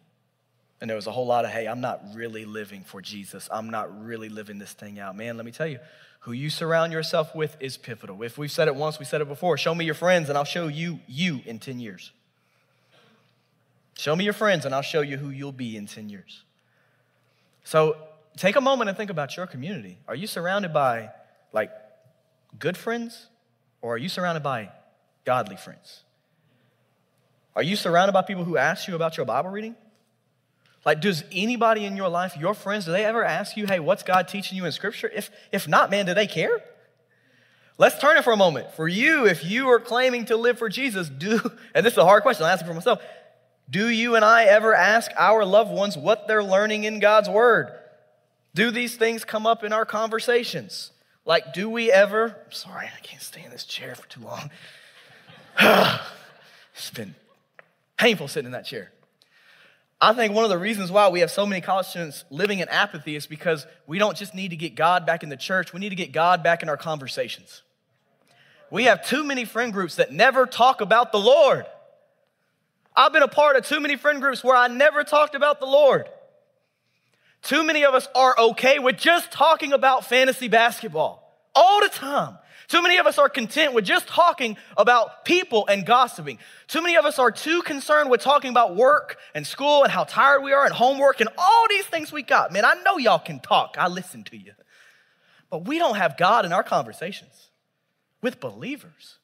And there was a whole lot of, hey, I'm not really living for Jesus. I'm not really living this thing out. Man, let me tell you, who you surround yourself with is pivotal. If we've said it once, we said it before. Show me your friends and I'll show you you in ten years. Show me your friends and I'll show you who you'll be in ten years. So take a moment and think about your community. Are you surrounded by like good friends or are you surrounded by godly friends? Are you surrounded by people who ask you about your Bible reading? Like, does anybody in your life, your friends, do they ever ask you, hey, what's God teaching you in Scripture? If if not, man, do they care? Let's turn it for a moment. For you, if you are claiming to live for Jesus, do, and this is a hard question, I'll ask it for myself, do you and I ever ask our loved ones what they're learning in God's Word? Do these things come up in our conversations? Like, do we ever, I'm sorry, I can't stay in this chair for too long. It's been painful sitting in that chair. I think one of the reasons why we have so many college students living in apathy is because we don't just need to get God back in the church. We need to get God back in our conversations. We have too many friend groups that never talk about the Lord. I've been a part of too many friend groups where I never talked about the Lord. Too many of us are okay with just talking about fantasy basketball all the time. Too many of us are content with just talking about people and gossiping. Too many of us are too concerned with talking about work and school and how tired we are and homework and all these things we got. Man, I know y'all can talk. I listen to you. But we don't have God in our conversations with believers.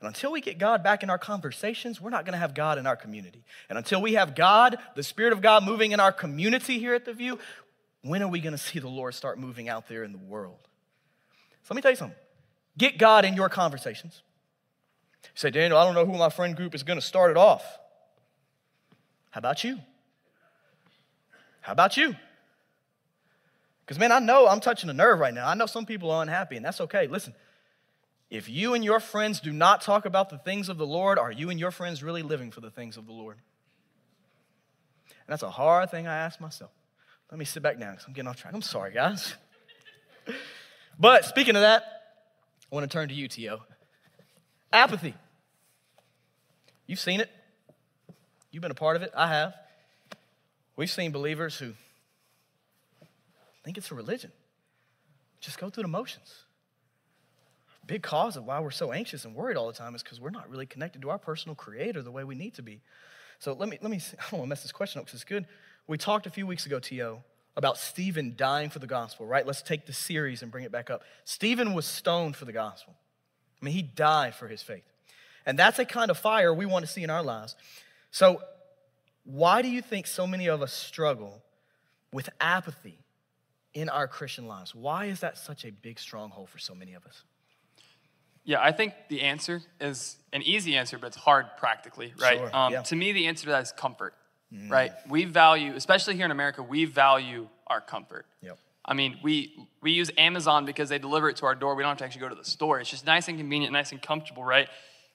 And until we get God back in our conversations, we're not going to have God in our community. And until we have God, the Spirit of God moving in our community here at The View, when are we going to see the Lord start moving out there in the world? So let me tell you something. Get God in your conversations. You say, Daniel, I don't know who my friend group is going to start it off. How about you? How about you? Because, man, I know I'm touching a nerve right now. I know some people are unhappy, and that's okay. Listen, if you and your friends do not talk about the things of the Lord, are you and your friends really living for the things of the Lord? And that's a hard thing I ask myself. Let me sit back down because I'm getting off track. I'm sorry, guys. But speaking of that, I want to turn to you, T O Apathy. You've seen it. You've been a part of it. I have. We've seen believers who think it's a religion. Just go through the motions. A big cause of why we're so anxious and worried all the time is because we're not really connected to our personal creator the way we need to be. So let me, let me, I don't want to mess this question up because it's good. We talked a few weeks ago, T O, about Stephen dying for the gospel, right? Let's take the series and bring it back up. Stephen was stoned for the gospel. I mean, he died for his faith. And that's a kind of fire we want to see in our lives. So why do you think so many of us struggle with apathy in our Christian lives? Why is that such a big stronghold for so many of us? Yeah, I think the answer is an easy answer, but it's hard practically, right? Sure, um, yeah. To me, the answer to that is comfort. Right? We value, especially here in America, we value our comfort. Yep. I mean, we we use Amazon because they deliver it to our door. We don't have to actually go to the store. It's just nice and convenient, nice and comfortable, right?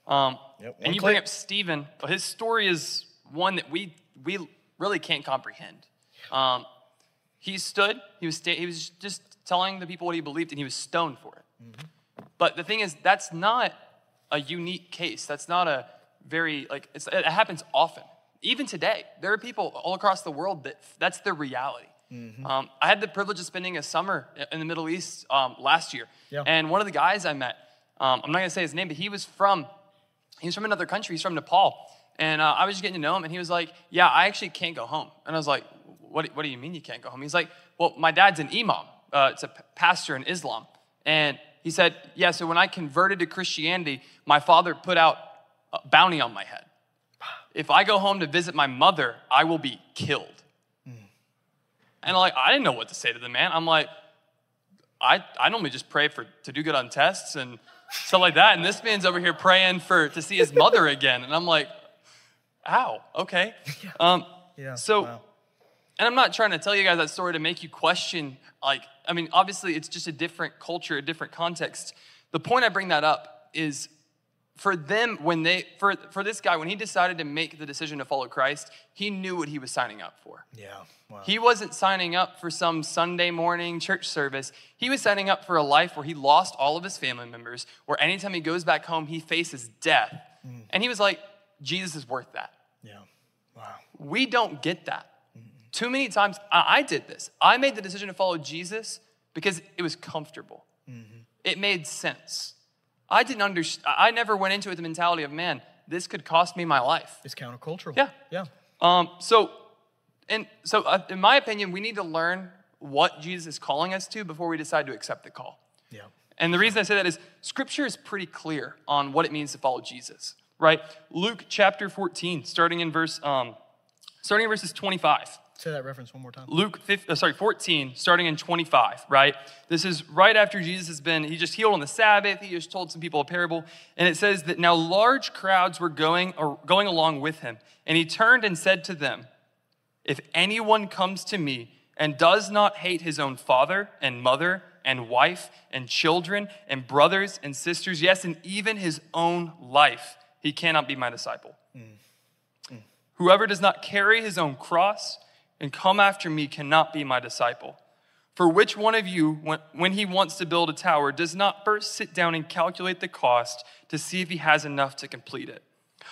Um, yep. And you click. Bring up Stephen. His story is one that we we really can't comprehend. Um, he stood. He was sta- he was just telling the people what he believed, and he was stoned for it. Mm-hmm. But the thing is, that's not a unique case. That's not a very, like, it's, it happens often. Even today, there are people all across the world that that's their reality. Mm-hmm. Um, I had the privilege of spending a summer in the Middle East um, last year. Yeah. And one of the guys I met, um, I'm not going to say his name, but he was from, he was from another country. He's from Nepal. And uh, I was just getting to know him. And he was like, yeah, I actually can't go home. And I was like, what, what do you mean you can't go home? He's like, well, my dad's an imam. Uh, it's a pastor in Islam. And he said, yeah, so when I converted to Christianity, my father put out a bounty on my head. If I go home to visit my mother, I will be killed. Mm. And like, I didn't know what to say to the man. I'm like, I I normally just pray for to do good on tests and stuff like that. And this man's over here praying for to see his mother again. And I'm like, ow, okay. Yeah. Um, yeah. So, wow. And I'm not trying to tell you guys that story to make you question. Like, I mean, obviously, it's just a different culture, a different context. The point I bring that up is, For them, when they, for, for this guy, when he decided to make the decision to follow Christ, he knew what he was signing up for. Yeah. Wow. He wasn't signing up for some Sunday morning church service. He was signing up for a life where he lost all of his family members, where anytime he goes back home, he faces death. Mm. And he was like, Jesus is worth that. Yeah. Wow. We don't get that. Mm. Too many times, I, I did this. I made the decision to follow Jesus because it was comfortable. Mm-hmm. It made sense. I didn't understand. I never went into it with the mentality of, man, this could cost me my life. It's countercultural. Yeah, yeah. Um, so, and so, uh, in my opinion, we need to learn what Jesus is calling us to before we decide to accept the call. Yeah. And the reason I say that is Scripture is pretty clear on what it means to follow Jesus, right? Luke chapter fourteen, starting in verse, um, starting in verses twenty-five. Say that reference one more time. Luke, sorry, fourteen, starting in twenty-five, right? This is right after Jesus has been, he just healed on the Sabbath. He just told some people a parable. And it says that now large crowds were going or going along with him. And he turned and said to them, if anyone comes to me and does not hate his own father and mother and wife and children and brothers and sisters, yes, and even his own life, he cannot be my disciple. Mm. Mm. Whoever does not carry his own cross and come after me cannot be my disciple. For which one of you, when, when he wants to build a tower, does not first sit down and calculate the cost to see if he has enough to complete it?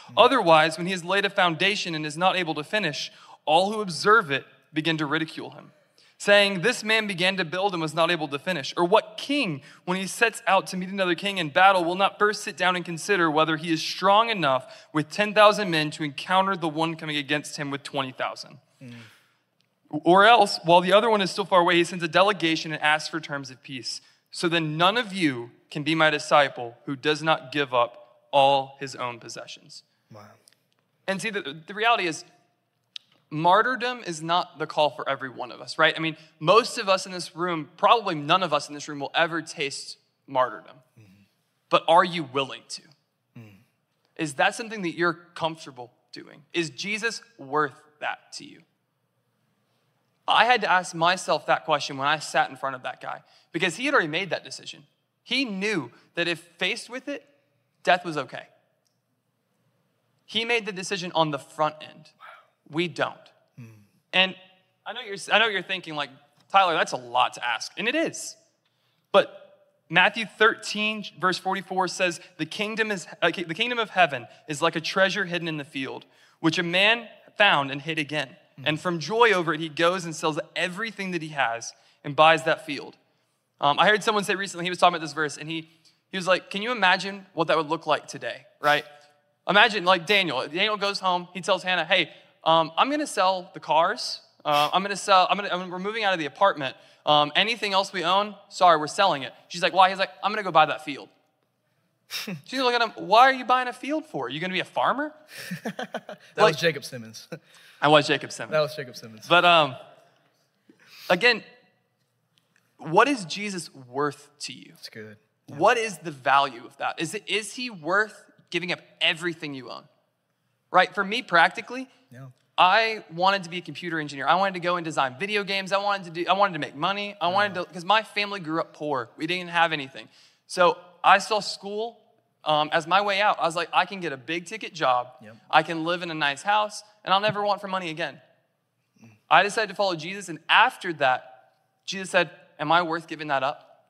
Mm. Otherwise, when he has laid a foundation and is not able to finish, all who observe it begin to ridicule him, saying, this man began to build and was not able to finish. Or what king, when he sets out to meet another king in battle, will not first sit down and consider whether he is strong enough with ten thousand men to encounter the one coming against him with twenty thousand? Mm. Or else, while the other one is still far away, he sends a delegation and asks for terms of peace. So then none of you can be my disciple who does not give up all his own possessions. Wow. And see, the, the reality is, martyrdom is not the call for every one of us, right? I mean, most of us in this room, probably none of us in this room will ever taste martyrdom. Mm-hmm. But are you willing to? Mm. Is that something that you're comfortable doing? Is Jesus worth that to you? I had to ask myself that question when I sat in front of that guy because he had already made that decision. He knew that if faced with it, death was okay. He made the decision on the front end. We don't. Mm. And I know you're, I know you're thinking, like, Tyler, that's a lot to ask. And it is. But Matthew thirteen, verse forty-four says, the kingdom, is, uh, the kingdom of heaven is like a treasure hidden in the field, which a man found and hid again. Mm-hmm. And from joy over it, he goes and sells everything that he has and buys that field. Um, I heard someone say recently, he was talking about this verse, and he, he was like, can you imagine what that would look like today, right? Imagine, like, Daniel. Daniel goes home. He tells Hannah, hey, um, I'm going to sell the cars. Uh, I'm going to sell, I'm gonna, I'm, we're moving out of the apartment. Um, anything else we own, sorry, we're selling it. She's like, why? He's like, I'm going to go buy that field. She's looking at him, why are you buying a field for? Are you going to be a farmer? that like, was Jacob Simmons. I was Jacob Simmons. That was Jacob Simmons. But um, again, what is Jesus worth to you? That's good. Yeah. What is the value of that? Is it, is he worth giving up everything you own? Right? For me, practically, yeah. I wanted to be a computer engineer. I wanted to go and design video games. I wanted to do, I wanted to make money. I wanted to, because my family grew up poor. We didn't have anything. So I saw school um, as my way out. I was like, I can get a big ticket job. Yep. I can live in a nice house and I'll never want for money again. I decided to follow Jesus. And after that, Jesus said, am I worth giving that up?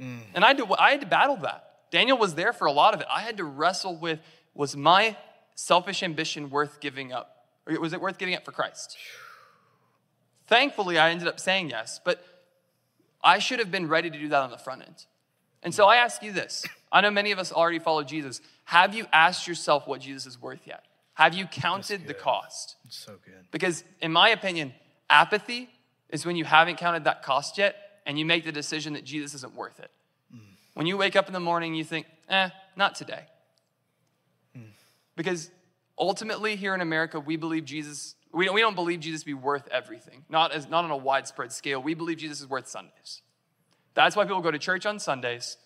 Mm. And I had, to, I had to battle that. Daniel was there for a lot of it. I had to wrestle with, was my selfish ambition worth giving up? Or was it worth giving up for Christ? Thankfully, I ended up saying yes, but I should have been ready to do that on the front end. And so I ask you this. I know many of us already follow Jesus. Have you asked yourself what Jesus is worth yet? Have you counted the cost? That's so good. Because in my opinion, apathy is when you haven't counted that cost yet and you make the decision that Jesus isn't worth it. Mm. When you wake up in the morning, you think, eh, not today. Mm. Because ultimately, here in America, we believe Jesus, we don't, we don't believe Jesus be worth everything, not as not on a widespread scale. We believe Jesus is worth Sundays. That's why people go to church on Sundays.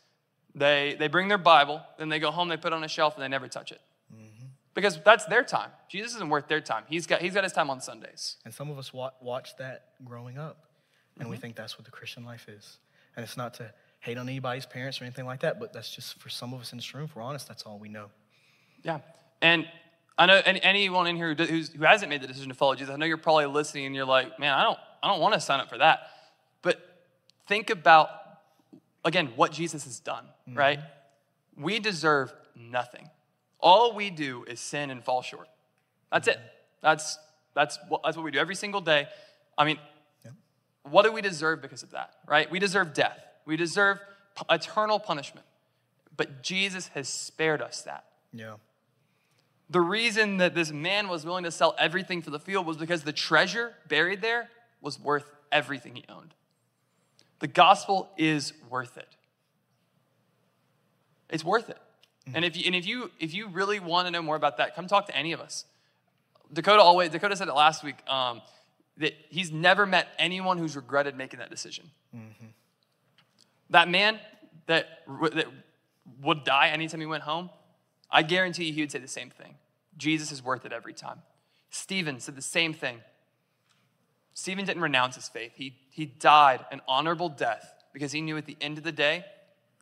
They, they bring their Bible, then they go home, they put it on a shelf, and they never touch it. Mm-hmm. Because that's their time. Jesus isn't worth their time. He's got, he's got his time on Sundays. And some of us wa- watched that growing up, and mm-hmm. we think that's what the Christian life is. And it's not to hate on anybody's parents or anything like that, but that's just for some of us in this room, if we're honest, that's all we know. Yeah, and I know anyone in here who, who's, who hasn't made the decision to follow Jesus, I know you're probably listening and you're like, man, I don't, I don't want to sign up for that. But think about, again, what Jesus has done, mm-hmm. right? We deserve nothing. All we do is sin and fall short. That's mm-hmm. it. That's, that's, what, that's what we do every single day. I mean, yeah. what do we deserve because of that, right? We deserve death. We deserve p- eternal punishment. But Jesus has spared us that. Yeah. The reason that this man was willing to sell everything for the field was because the treasure buried there was worth everything he owned. The gospel is worth it. It's worth it. Mm-hmm. And if you and if you if you really want to know more about that, come talk to any of us. Dakota always Dakota said it last week um, that he's never met anyone who's regretted making that decision. Mm-hmm. That man that that would die anytime he went home. I guarantee you he would say the same thing. Jesus is worth it every time. Stephen said the same thing. Stephen didn't renounce his faith. He, he died an honorable death because he knew at the end of the day,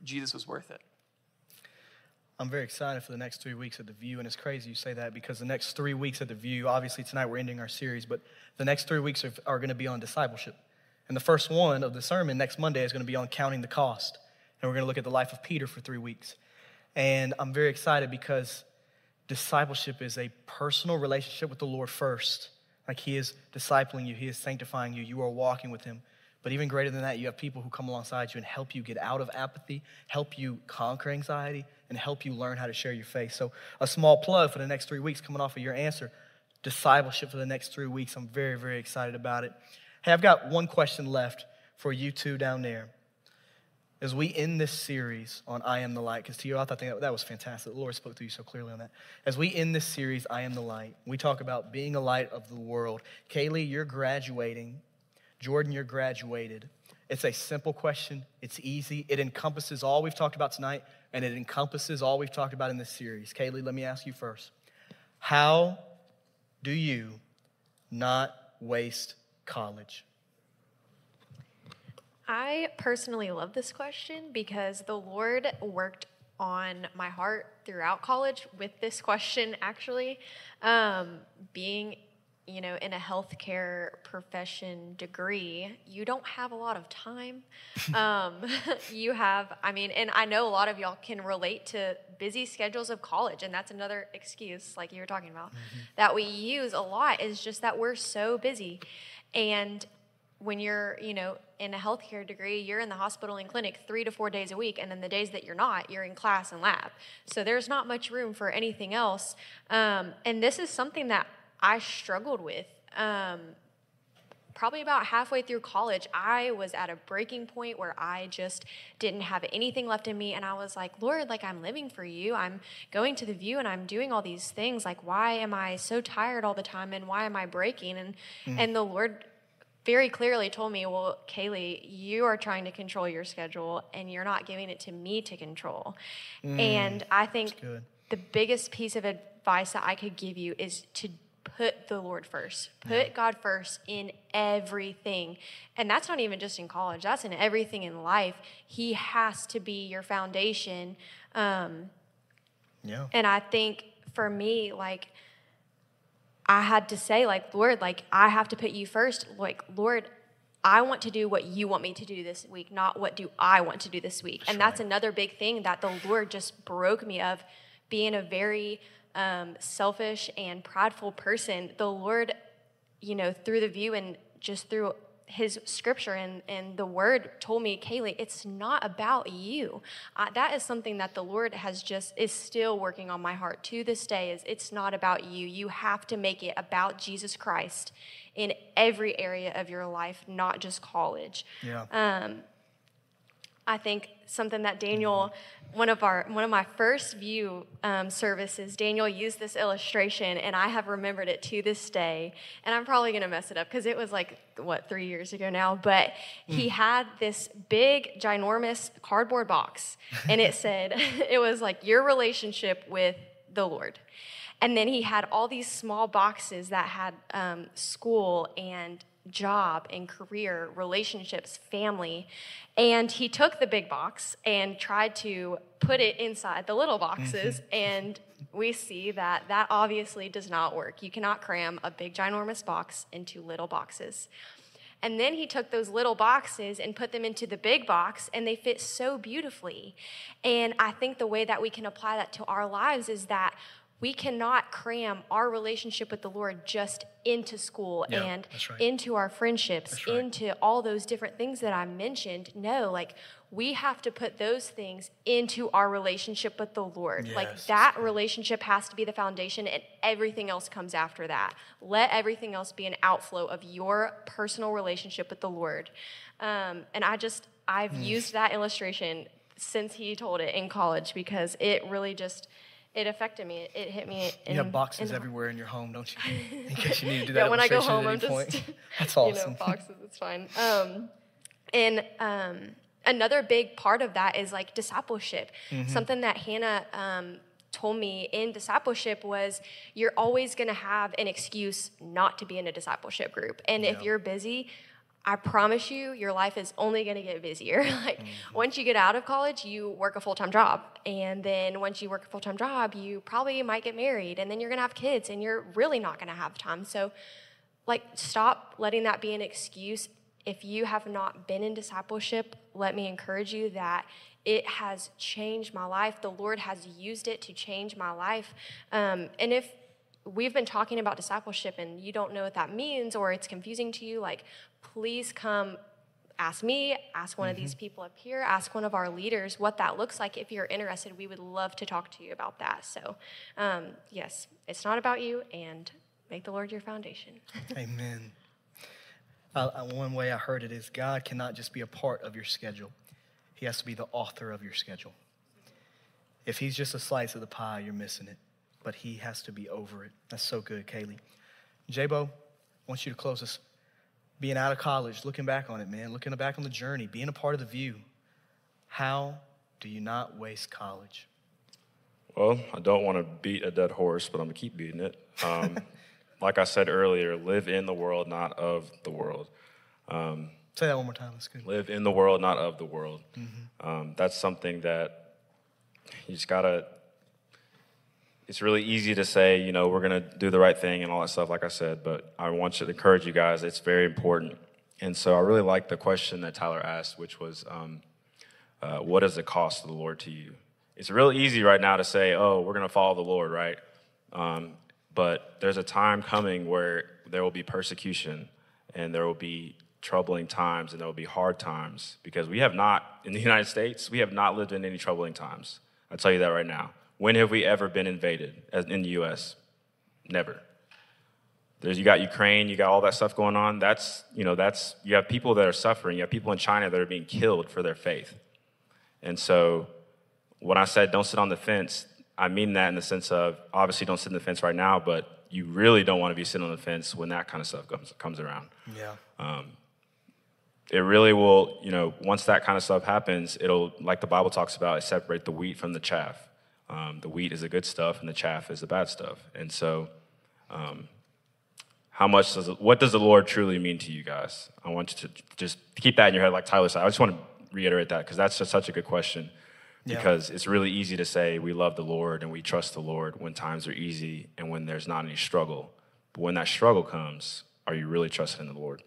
Jesus was worth it. I'm very excited for the next three weeks at The View, and it's crazy you say that because the next three weeks at The View, obviously tonight we're ending our series, but the next three weeks are, are going to be on discipleship. And the first one of the sermon next Monday is going to be on counting the cost. And we're going to look at the life of Peter for three weeks. And I'm very excited because discipleship is a personal relationship with the Lord first. Like he is discipling you. He is sanctifying you. You are walking with him. But even greater than that, you have people who come alongside you and help you get out of apathy, help you conquer anxiety, and help you learn how to share your faith. So a small plug for the next three weeks coming off of your answer, discipleship for the next three weeks. I'm very, very excited about it. Hey, I've got one question left for you two down there. As we end this series on I Am the Light, because to you, I thought that was fantastic. The Lord spoke to you so clearly on that. As we end this series, I Am the Light, we talk about being a light of the world. Kaylee, you're graduating. Jordan, you're graduated. It's a simple question. It's easy. It encompasses all we've talked about tonight, and it encompasses all we've talked about in this series. Kaylee, let me ask you first. How do you not waste college? I personally love this question because the Lord worked on my heart throughout college with this question, actually. Um, being you know, in a healthcare profession degree, you don't have a lot of time. Um, you have, I mean, and I know a lot of y'all can relate to busy schedules of college, and that's another excuse, like you were talking about, mm-hmm. that we use a lot, is just that we're so busy. And when you're, you know, in a healthcare degree, you're in the hospital and clinic three to four days a week, and then the days that you're not, you're in class and lab. So there's not much room for anything else. Um, and this is something that I struggled with. Um, probably about halfway through college, I was at a breaking point where I just didn't have anything left in me. And I was like, Lord, like, I'm living for you. I'm going to the view and I'm doing all these things. Like, why am I so tired all the time? And why am I breaking? And, mm. and the Lord very clearly told me, well, Kaylee, you are trying to control your schedule and you're not giving it to me to control. Mm. And I think the biggest piece of advice that I could give you is to put the Lord first. Put yeah. God first in everything. And that's not even just in college. That's in everything in life. He has to be your foundation. Um, yeah. And I think for me, like, I had to say, like, Lord, like, I have to put you first. Like, Lord, I want to do what you want me to do this week, not what do I want to do this week. That's and right. that's another big thing that the Lord just broke me of, being a very Um, selfish and prideful person. The Lord, you know, through the view and just through his scripture and, and the word, told me, Kaylee, it's not about you. Uh, that is something that the Lord has just, is still working on my heart to this day, is it's not about you. You have to make it about Jesus Christ in every area of your life, not just college. Yeah. Um, I think something that Daniel, one of our, one of my first view um, services, Daniel used this illustration, and I have remembered it to this day. And I'm probably going to mess it up because it was like, what, three years ago now. But mm. he had this big, ginormous cardboard box, and it said, it was like, your relationship with the Lord. And then he had all these small boxes that had um, school and job and career, relationships, family. And he took the big box and tried to put it inside the little boxes. And we see that that obviously does not work. You cannot cram a big, ginormous box into little boxes. And then he took those little boxes and put them into the big box, and they fit so beautifully. And I think the way that we can apply that to our lives is that we cannot cram our relationship with the Lord just into school yeah, and right. into our friendships, right. into all those different things that I mentioned. No, like, we have to put those things into our relationship with the Lord. Yes. Like, that relationship has to be the foundation, and everything else comes after that. Let everything else be an outflow of your personal relationship with the Lord. Um, and I just, I've mm. used that illustration since he told it in college, because it really just... it affected me. It hit me. In, you have boxes in everywhere in your home, don't you? In case you need to do that. Yeah, when I go home, I'm point. just, that's awesome. You know, boxes, it's fine. Um, and um, another big part of that is, like, discipleship. Mm-hmm. Something that Hannah um, told me in discipleship was, you're always going to have an excuse not to be in a discipleship group. And yeah. if you're busy, I promise you, your life is only going to get busier. Like, mm-hmm. once you get out of college, you work a full-time job. And then once you work a full-time job, you probably might get married. And then you're going to have kids, and you're really not going to have time. So, like, stop letting that be an excuse. If you have not been in discipleship, let me encourage you that it has changed my life. The Lord has used it to change my life. Um, and if we've been talking about discipleship and you don't know what that means, or it's confusing to you, like, please come ask me, ask one mm-hmm. of these people up here, ask one of our leaders what that looks like. If you're interested, we would love to talk to you about that. So, um, yes, it's not about you, and make the Lord your foundation. Amen. Uh, one way I heard it is, God cannot just be a part of your schedule. He has to be the author of your schedule. If he's just a slice of the pie, you're missing it. But he has to be over it. That's so good, Kaylee. J-Bo, I want you to close us. Being out of college, looking back on it, man, looking back on the journey, being a part of the view. How do you not waste college? Well, I don't want to beat a dead horse, but I'm going to keep beating it. Um, like I said earlier, live in the world, not of the world. Um, Say that one more time. That's good. Live in the world, not of the world. Mm-hmm. Um, that's something that you just got to... it's really easy to say, you know, we're going to do the right thing and all that stuff, like I said, but I want you to encourage you guys. It's very important. And so I really liked the question that Tyler asked, which was, um, uh, what is the cost of the Lord to you? It's real easy right now to say, oh, we're going to follow the Lord, right? Um, but there's a time coming where there will be persecution and there will be troubling times and there will be hard times, because we have not, in the United States, we have not lived in any troubling times. I'll tell you that right now. When have we ever been invaded in the U S? Never. There's, you got Ukraine, you got all that stuff going on. That's, you know, that's, you have people that are suffering. You have people in China that are being killed for their faith. And so when I said don't sit on the fence, I mean that in the sense of, obviously don't sit on the fence right now, but you really don't want to be sitting on the fence when that kind of stuff comes comes around. Yeah. Um, it really will, you know, once that kind of stuff happens, it'll, like the Bible talks about, it separate the wheat from the chaff. Um, the wheat is the good stuff and the chaff is the bad stuff. And so um, how much does, what does the Lord truly mean to you guys? I want you to just keep that in your head, like Tyler said. I just want to reiterate that, because that's just such a good question. Because yeah. It's really easy to say we love the Lord and we trust the Lord when times are easy and when there's not any struggle. But when that struggle comes, are you really trusting the Lord?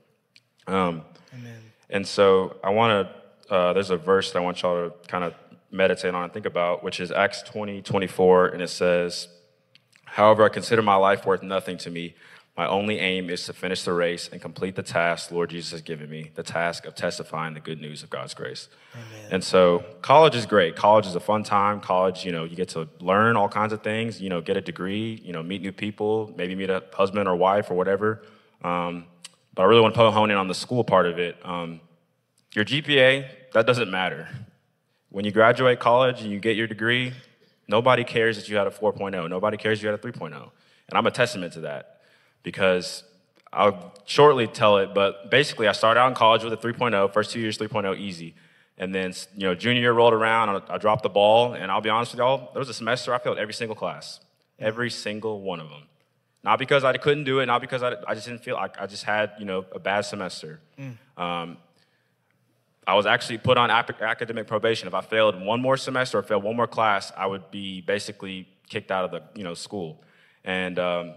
Um, Amen. And so I want to, uh, there's a verse that I want y'all to kind of meditate on and think about, which is Acts twenty, twenty-four, and it says, "However, I consider my life worth nothing to me. My only aim is to finish the race and complete the task Lord Jesus has given me, the task of testifying the good news of God's grace." Amen. And so college is great. College is a fun time. College, you know, you get to learn all kinds of things, you know, get a degree, you know, meet new people, maybe meet a husband or wife or whatever. Um, but I really want to hone in on the school part of it. Um, your G P A, that doesn't matter. When you graduate college and you get your degree, nobody cares that you had a four point oh. Nobody cares you had a three point oh. And I'm a testament to that. Because I'll shortly tell it, but basically I started out in college with a three point oh, first two years, three point oh, easy. And then, you know, junior year rolled around, I dropped the ball, and I'll be honest with y'all, there was a semester I failed every single class, every single one of them. Not because I couldn't do it, not because I, I just didn't feel, I, I just had, you know, a bad semester. Mm. Um, I was actually put on ap- academic probation. If I failed one more semester or failed one more class, I would be basically kicked out of the, you know, school. And, um,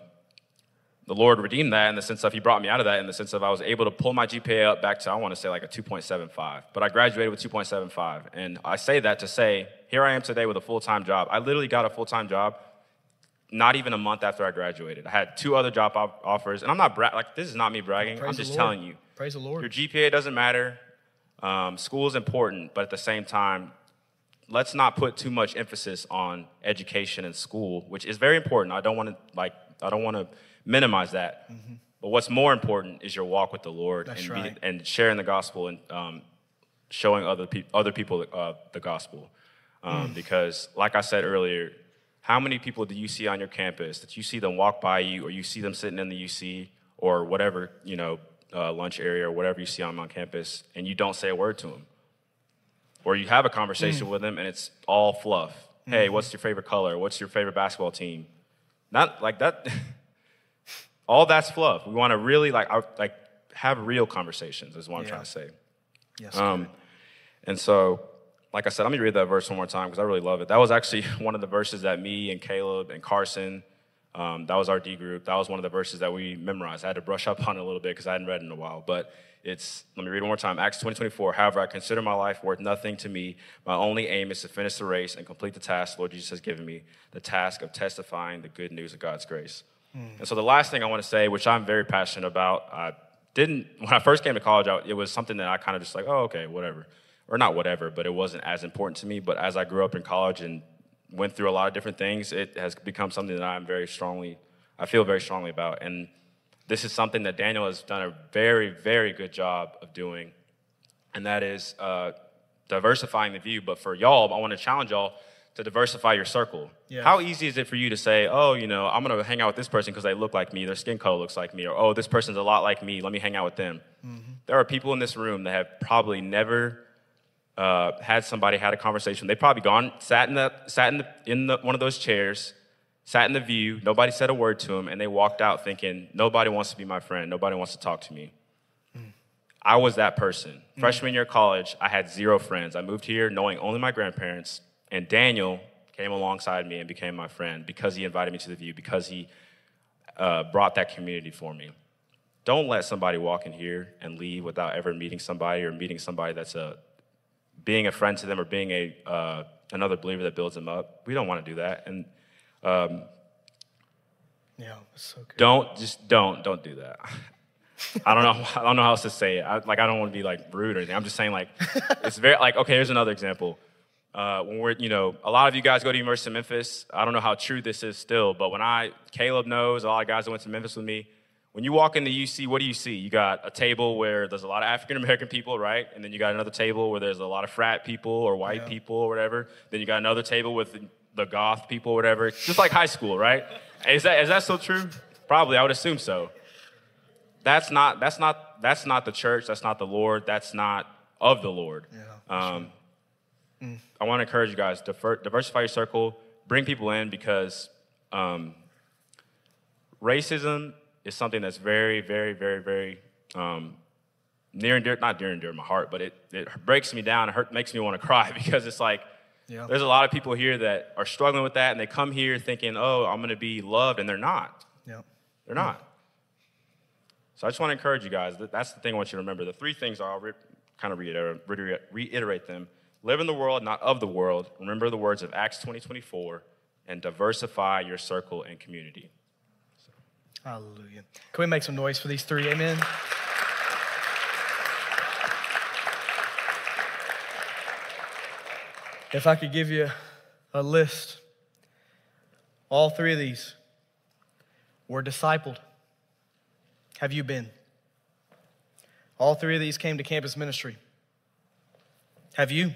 the Lord redeemed that in the sense of he brought me out of that in the sense of I was able to pull my G P A up back to, I want to say like a two point seven five, but I graduated with two point seven five. And I say that to say, here I am today with a full-time job. I literally got a full-time job not even a month after I graduated. I had two other job op- offers, and I'm not, bra- like this is not me bragging. Praise I'm just telling you. Praise the Lord. Your G P A doesn't matter. Um, school is important, but at the same time, let's not put too much emphasis on education and school, which is very important. I don't want to, like, I don't want to minimize that. Mm-hmm. But what's more important is your walk with the Lord and, right. be, and sharing the gospel and um, showing other, pe- other people uh, the gospel. Um, mm. Because like I said earlier, how many people do you see on your campus that you see them walk by you or you see them sitting in the U C or whatever, you know, uh, lunch area or whatever you see on, on campus, and you don't say a word to them? Or you have a conversation mm. with them and it's all fluff. Mm-hmm. Hey, what's your favorite color? What's your favorite basketball team? Not like that. All that's fluff. We want to really like like have real conversations is what I'm yeah. trying to say. Yes. Um, and so, like I said, let me read that verse one more time because I really love it. That was actually one of the verses that me and Caleb and Carson, um, that was our D group. That was one of the verses that we memorized. I had to brush up on it a little bit because I hadn't read it in a while. But it's, let me read it one more time. Acts twenty, twenty-four, "However, I consider my life worth nothing to me. My only aim is to finish the race and complete the task Lord Jesus has given me, the task of testifying the good news of God's grace." And so the last thing I want to say, which I'm very passionate about, I didn't, when I first came to college, I, it was something that I kind of just like, oh, okay, whatever. Or not whatever, but it wasn't as important to me. But as I grew up in college and went through a lot of different things, it has become something that I'm very strongly, I feel very strongly about. And this is something that Daniel has done a very, very good job of doing. And that is uh, diversifying the view. But for y'all, I want to challenge y'all to diversify your circle. Yeah. How easy is it for you to say, oh, you know, I'm gonna hang out with this person because they look like me, their skin color looks like me, or oh, this person's a lot like me, let me hang out with them. Mm-hmm. There are people in this room that have probably never uh, had somebody, had a conversation. They've probably gone, sat in the, sat in the, in the, one of those chairs, sat in the view, nobody said a word to them, and they walked out thinking, nobody wants to be my friend, nobody wants to talk to me. Mm. I was that person. Mm. Freshman year of college, I had zero friends. I moved here knowing only my grandparents, and Daniel came alongside me and became my friend because he invited me to the view, because he uh, brought that community for me. Don't let somebody walk in here and leave without ever meeting somebody or meeting somebody that's a, being a friend to them or being a uh, another believer that builds them up. We don't want to do that. And um, yeah, that's so good. Don't, just don't, don't do that. I don't know. I don't know how else to say it. I, like, I don't want to be like rude or anything. I'm just saying, like, it's very like, okay, here's another example. Uh, when we're, you know, a lot of you guys go to University of Memphis. I don't know how true this is still, but when I, Caleb knows, a lot of guys that went to Memphis with me, when you walk into U C, what do you see? You got a table where there's a lot of African-American people, right? And then you got another table where there's a lot of frat people or white yeah. people or whatever. Then you got another table with the goth people or whatever. Just like high school, right? Is that is that still true? Probably. I would assume so. That's not, that's not, that's not the church. That's not the Lord. That's not of the Lord. Yeah, um, sure. mm. I want to encourage you guys, diver, diversify your circle, bring people in, because um, racism is something that's very, very, very, very um, near and dear, not near and dear to my heart, but it, it breaks me down. It hurt, makes me want to cry, because it's like, yeah. there's a lot of people here that are struggling with that, and they come here thinking, oh, I'm going to be loved, and they're not. Yeah. They're not. Yeah. So I just want to encourage you guys. That's the thing I want you to remember. The three things are, I'll re- kind of reiterate, reiterate them. Live in the world, not of the world. Remember the words of Acts twenty twenty-four, and diversify your circle and community. So. Hallelujah. Can we make some noise for these three? Amen. If I could give you a list, all three of these were discipled. Have you been? All three of these came to campus ministry. Have you?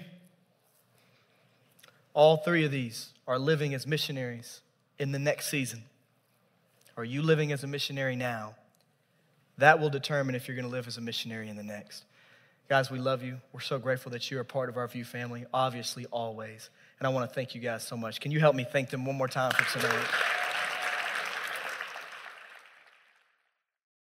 All three of these are living as missionaries in the next season. Are you living as a missionary now? That will determine if you're going to live as a missionary in the next. Guys, we love you. We're so grateful that you are part of our View family, obviously, always. And I want to thank you guys so much. Can you help me thank them one more time for tonight?